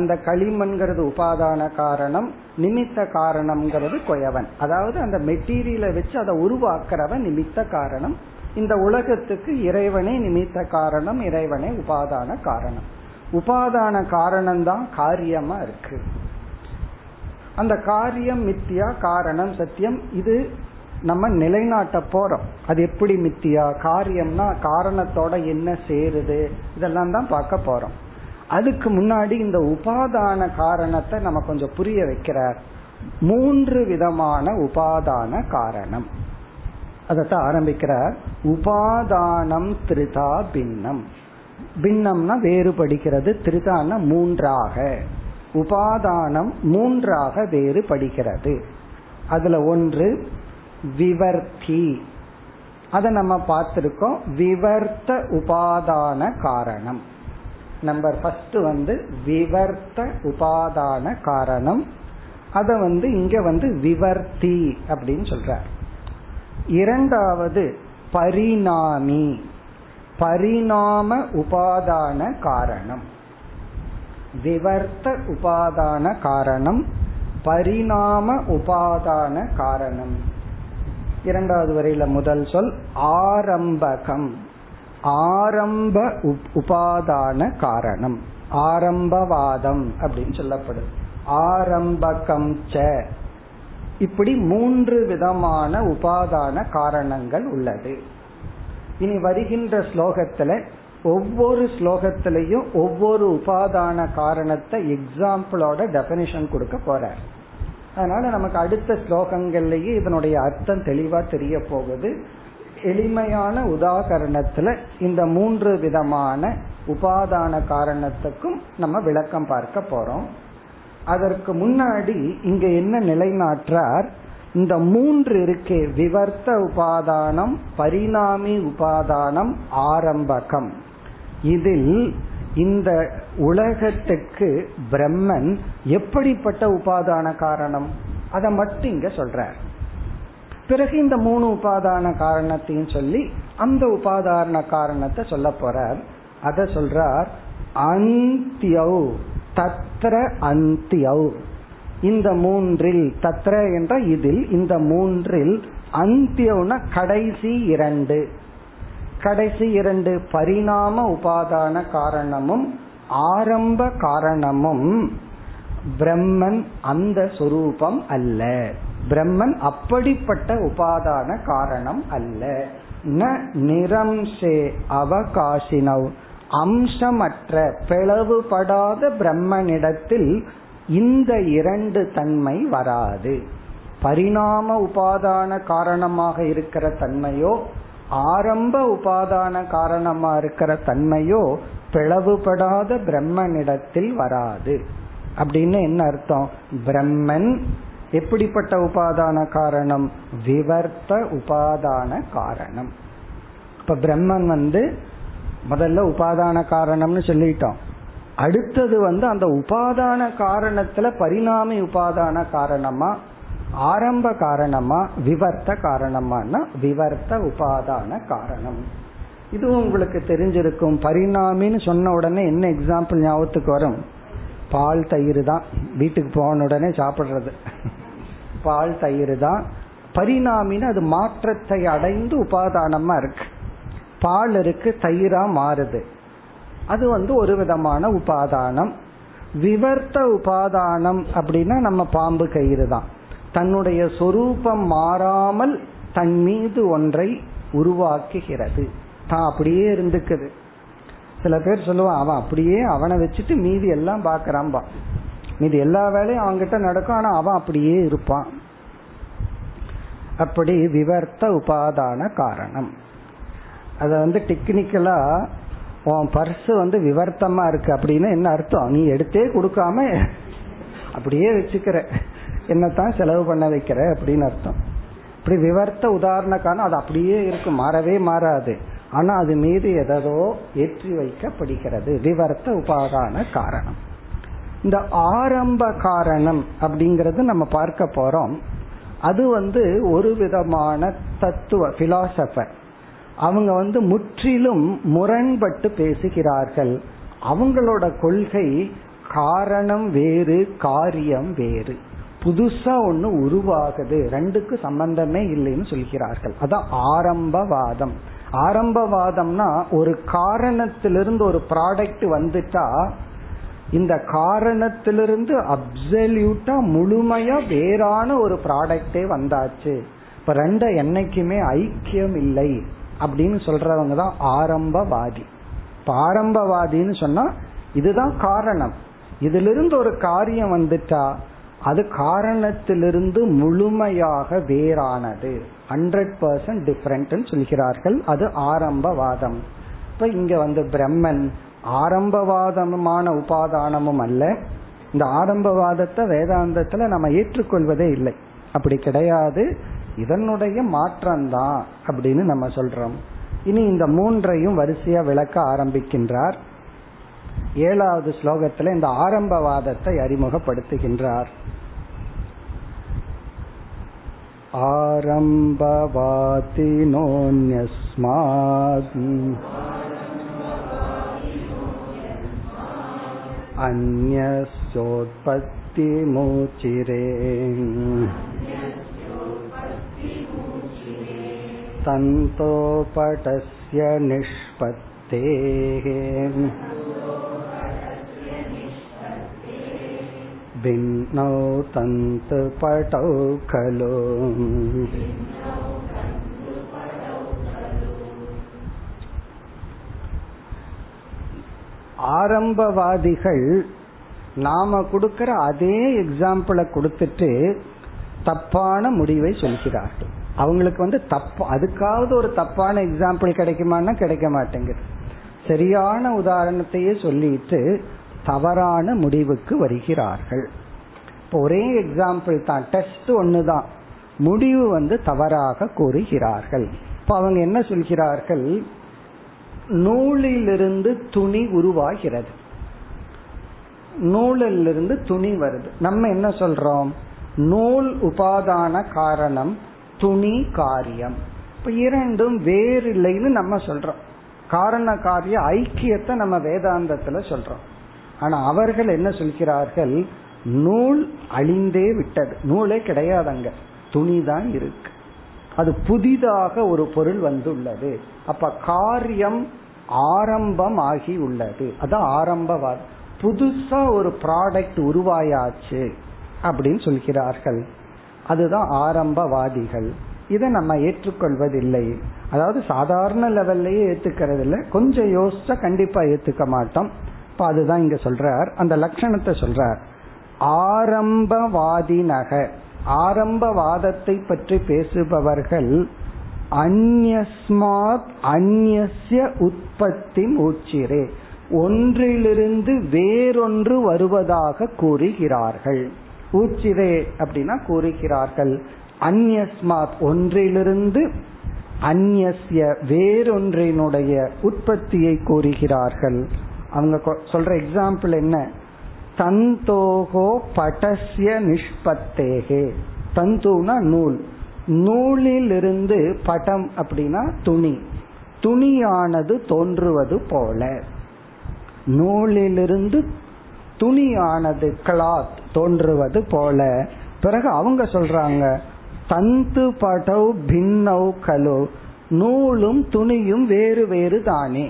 அந்த களிமண்கிறது உபாதான காரணம், நிமித்த காரணம்ங்கிறது கொயவன், அதாவது அந்த மெட்டீரியலை வச்சு அதை உருவாக்குறவன் நிமித்த காரணம். இந்த உலகத்துக்கு இறைவனே நிமித்த காரணம், இறைவனே உபாதான காரணம். உபாதான காரணம்தான் காரியமா இருக்கு. அந்த காரியம் மித்தியா, காரணம் சத்தியம். இது நம்ம நிலைநாட்ட போறோம். அது எப்படி மித்தியா? காரியம்னா காரணத்தோட என்ன சேருது, இதெல்லாம் தான் பார்க்க போறோம். அதுக்கு முன்னாடி இந்த உபாதான காரணத்தை நம்ம கொஞ்சம் புரிய வைக்கிறார். மூன்று விதமான உபாதான காரணம் அதத்தான் ஆரம்பிக்கிறார். உபாதானம் த்ரிதா பின்னம். பின்னம்னா வேறுபடுகிறது, த்ரிதான மூன்றாக. உபாதானம் மூன்றாக வேறுபடுகிறது. அதுல ஒன்று விவர்த்தி, அதை நம்ம பார்த்திருக்கோம். விவர்த்த உபாதான காரணம் நம்பர் ஃபர்ஸ்ட் விவர்த்த உபாதான காரணம். அத இங்க விவர்த்தி அப்படின்னு சொல்றார். இரண்டாவது பரிணாமி, பரிணாம உபாதான காரணம். விவர்த்த உபாதான காரணம், பரிணாம உபாதான காரணம். இரண்டாவது வரையில முதல் சொல் ஆரம்பகம், ஆரம்ப உபாதான காரணம், ஆரம்பவாதம் அப்படின்னு சொல்லப்படுது. ஆரம்பகம் ச, இப்படி மூன்று விதமான உபாதான காரணங்கள் உள்ளது. இனி வருகின்ற ஸ்லோகத்துல ஒவ்வொரு ஸ்லோகத்திலையும் ஒவ்வொரு உபாதான காரணத்தை எக்ஸாம்பிளோட டெபினிஷன் கொடுக்க போறார். அதனால நமக்கு அடுத்த ஸ்லோகங்கள்லயே இதனுடைய அர்த்தம் தெளிவா தெரிய போகுது. எளிமையான உதாகரணத்துல இந்த மூன்று விதமான உபாதான காரணத்துக்கும் நம்ம விளக்கம் பார்க்க போறோம். அதற்கு முன்னாடி இங்க என்ன நிலைநாட்டார், இந்த மூன்று இருக்கே விவர்த்த உபாதானம், பரிணாமி உபாதானம், ஆரம்பகம், இதில் இந்த உலகத்துக்கு பிரம்மன் எப்படிப்பட்ட உபாதான காரணம், அதை மட்டும் இங்க சொல்றார். பிறகு இந்த மூணு உபாதான காரணத்தையும் சொல்லி அந்த உபாதான காரணத்தை சொல்ல போறார். அத சொல்றார், அந்தியௌ தத்ர அந்தியௌ, இந்த மூன்றில், தத்ர என்ற இதில், இந்த மூன்றில் அந்தியௌன கடைசி இரண்டு, கடைசி இரண்டு பரிணாம உபாதான காரணமும் ஆரம்ப காரணமும் பிரம்மன் அந்த சொரூபம் அல்ல, பிரம்மன் அப்படிப்பட்ட உபாதான காரணம் அல்ல. ந நிரம்சே அவகாசினவ், அம்சமற்ற பிளவுபடாத பிரம்மனிடத்தில் இந்த இரண்டு தன்மை வராது. பரிணாம உபாதான காரணமாக இருக்கிற தன்மையோ ஆரம்ப உபாதான காரணமா இருக்கிற தன்மையோ பிளவுபடாத பிரம்மனிடத்தில் வராது. அப்படின்னு என்ன அர்த்தம்? பிரம்மன் எப்படிப்பட்ட உபாதான காரணம்? விவர்த்த உபாதான காரணம். இப்ப பிரம்மன் முதல்ல உபாதான காரணம்னு சொல்லிட்டோம். அடுத்தது அந்த உபாதான காரணத்துல பரிணாமி உபாதான காரணமா, ஆரம்ப காரணமா, விவர்த்த காரணமான விவர்த்த உபாதான காரணம். இதுவும் உங்களுக்கு தெரிஞ்சிருக்கும். பரிணாமின்னு சொன்ன உடனே என்ன எக்ஸாம்பிள் ஞாபகத்துக்கு வரும்? பால் தயிர் தான். வீட்டுக்கு போன உடனே சாப்பிட்றது பால் தயிர் தான். பரிணாமின்னு அது மாற்றத்தை அடைந்து உபாதானமா இருக்கு. பால் இருக்கு, தயிரா மாறுது, அது ஒரு விதமான உபாதானம். விவர்த்த உபாதானம் அப்படின்னா நம்ம பாம்பு கயிறு தான். தன்னுடைய சொரூபம் மாறாமல் தன் மீது ஒன்றை உருவாக்குகிறது, தான் அப்படியே இருந்துக்குது. சில பேர் சொல்லுவான், அவன் அப்படியே அவனை வச்சுட்டு மீதி எல்லாம் பாக்குறான்பா, மீதி எல்லா வேலையும் அவன்கிட்ட நடக்கும், ஆனா அவன் அப்படியே இருப்பான். அப்படி விவர்த்த உபாதான காரணம். அத டெக்னிக்கலா உன் பர்ஸ் விவர்த்தமா இருக்கு அப்படின்னு என்ன அர்த்தம்? நீ எடுத்தே கொடுக்காம அப்படியே வச்சுக்கிற, என்னத்தான் செலவு பண்ண வைக்கிற அப்படின்னு அர்த்தம். இப்படி விவர்த்த உதாரண காரணம், அது அப்படியே இருக்கும், மாறவே மாறாது, ஆனா அது மீது எதோ ஏற்றி வைக்கப்படுகிறது, விவர்த்த உபாதான காரணம். இந்த ஆரம்ப காரணம் அப்படிங்கறது நம்ம பார்க்க போறோம். அது ஒரு விதமான தத்துவ பிலாசபர், அவங்க முற்றிலும் முரண்பட்டு பேசுகிறார்கள். அவங்களோட கொள்கை காரணம் வேறு காரியம் வேறு, புதுசா ஒண்ணு உருவாகுது, ரெண்டுக்கு சம்பந்தமே இல்லைன்னு சொல்கிறார்கள். அதான் ஆரம்பவாதம். ஆரம்பவாதம்னா ஒரு காரணத்திலிருந்து ஒரு ப்ராடக்ட் வந்துட்டா இந்த காரணத்திலிருந்து அப்சல்யூட்டா முழுமையா வேறான ஒரு ப்ராடக்டே வந்தாச்சு, இப்ப ரெண்ட என்னைக்குமே ஐக்கியம் இல்லை அப்படின்னு சொல்றவங்க தான் ஆரம்பவாதி. இப்ப ஆரம்பவாதின்னு சொன்னா இதுதான் காரணம், இதுல இருந்து ஒரு காரியம் வந்துட்டா அது காரணத்திலிருந்து முழுமையாக வேறானது, 100% டிஃபரண்ட்னு சொல்கிறார்கள். அது ஆரம்பவாதம். இப்ப இங்க பிரம்மன் ஆரம்பவாதமான உபாதானமும் அல்ல. இந்த ஆரம்பவாதத்தை வேதாந்தத்துல நம்ம ஏற்றுக்கொள்வதே இல்லை, அப்படி கிடையாது, இதனுடைய மாற்றம்தான் அப்படின்னு நம்ம சொல்றோம். இனி இந்த மூன்றையும் வரிசையா விளக்க ஆரம்பிக்கின்றார். 7வது ஸ்லோகத்துல இந்த ஆரம்பவாதத்தை அறிமுகப்படுத்துகின்றார். ஆரம்பவாதினோன்யஸ்மாத் அன்யஸ்யோத்பத்தி மூச்சிரே தந்தோபடஸ்ய நிஷ்பத்தேஹ பின்னோ தந்து படௌ கலோ. ஆரம்பவாதிகள் நாம கொடுக்கிற அதே எக்ஸாம்பிளை கொடுத்துட்டு தப்பான முடிவை சொல்கிறார்கள். அவங்களுக்கு தப்பு, அதுக்காவது ஒரு தப்பான எக்ஸாம்பிள் கிடைக்குமான்னா கிடைக்க மாட்டேங்குது. சரியான உதாரணத்தையே சொல்லிட்டு தவறான முடிவுக்கு வருகிறார்கள். இப்போ ஒரே எக்ஸாம்பிள் தான், டெஸ்ட் ஒண்ணுதான், முடிவு தவறாக கூறுகிறார்கள். இப்போ அவங்க என்ன சொல்கிறார்கள்? நூலிலிருந்து துணி உருவாகிறது, நூலிலிருந்து துணி வருது. நம்ம என்ன சொல்றோம்? நூல் உபாதான காரணம், துணி காரியம். இப்ப இரண்டும் வேறு இல்லைன்னு நம்ம சொல்றோம். காரண காரிய ஐக்கியத்தை நம்ம வேதாந்தத்துல சொல்றோம். ஆனா அவர்கள் என்ன சொல்கிறார்கள்? நூல் அழிந்தே விட்டது, நூலே கிடையாதுங்க, துணிதான் இருக்கு, அது புதிதாக ஒரு பொருள் வந்துள்ளது. அப்ப காரியம் ஆரம்பம் ஆகி உள்ளது, அதான் ஆரம்பவாதம். புதுசா ஒரு ப்ராடக்ட் உருவாயாச்சு அப்படின்னு சொல்கிறார்கள். அதுதான் ஆரம்பவாதிகள். இதை நம்ம ஏற்றுக்கொள்வதில்லை. அதாவது சாதாரண லெவல்லையே ஏத்துக்கிறது இல்லை, கொஞ்சம் யோசிச்சா கண்டிப்பா ஏத்துக்க மாட்டோம். இப்ப அதுதான் இங்க சொல்றார், அந்த லட்சணத்தை சொல்றார். ஆரம்பவாதினக, ஆரம்பவாதத்தை பற்றி பேசுபவர்கள், அந்யஸ்மாத் அந்யஸ்ய உற்பத்தி மூச்சிரே, ஒன்றிலிருந்து வேறொன்று வருவதாக கூறுகிறார்கள். ஊச்சிரே அப்படின்னா கூறுகிறார்கள். அந்யஸ்மாத் ஒன்றிலிருந்து, அந்யஸ்ய வேறொன்றினுடைய உற்பத்தியை கூறுகிறார்கள். அவங்க சொல்ற எக்ஸாம்பிள் என்ன? தந்தோகோ படஸ்ய நிஷ்பத்தேகே, தந்துனா நூல், நூலிலிருந்து படம் அப்படின்னா துணி, துணியானது தோன்றுவது போல, நூலிலிருந்து துணியானது கிளாத் தோன்றுவது போல. பிறகு அவங்க சொல்றாங்க தந்து படௌ பின்னௌ கலோ, நூலும் துணியும் வேறு வேறு தானே,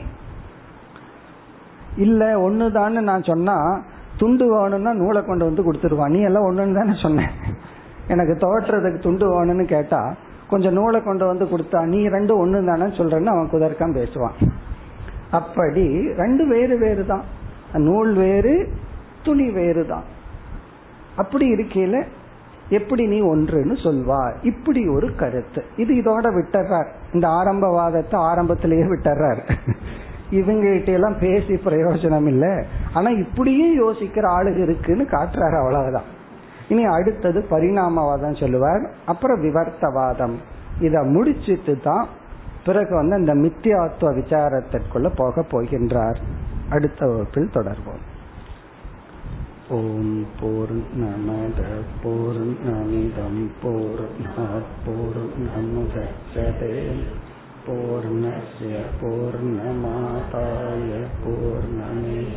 இல்ல ஒண்ணுதான்னு நான் சொன்னா துண்டு வேணும்னா நூலை கொண்டு வந்து கொடுத்துருவான், நீ எல்லாம் ஒண்ணுன்னு தானே சொன்ன, எனக்கு தோற்றதுக்கு துண்டு வேணும்னு கேட்டா கொஞ்சம் நூலை கொண்டு வந்து கொடுத்தா நீ ரெண்டும் ஒண்ணு தானே சொல்றன்னு அவன் குதர்க்கம் பேசுவான். அப்படி ரெண்டு வேறு வேறு தான், நூல் வேறு துணி வேறு தான். அப்படி இருக்கையில எப்படி நீ ஒன்றுன்னு சொல்வா? இப்படி ஒரு கருத்து. இது இதோட விட்டுறார், இந்த ஆரம்பவாதத்தை ஆரம்பத்திலேயே விட்டுறார். இவங்கிட்ட எல்லாம் பேசி பிரயோஜனம் இல்லை, ஆனா இப்படியே யோசிக்கிற ஆளுக இருக்குன்னு காட்டுறாரு, அவ்வளவுதான். இனி அடுத்தது பரிணாமவாதம் சொல்லுவார், அப்புறம் விவர்த்தவாதம். இத முடிச்சிட்டு தான் பிறகு வந்து அந்த மித்தியாத்துவ விசாரத்திற்குள்ள போக போகின்றார். அடுத்த வகுப்பில் தொடர்வோம். ஓம் பூர்ணமத பூர்ணமிதம் பூர்ணாத் பூர்ணமுதச்யதே பூர்ணஸ்ய பூர்ணமாதாய பூர்ணமேவாவசிஷ்யதே.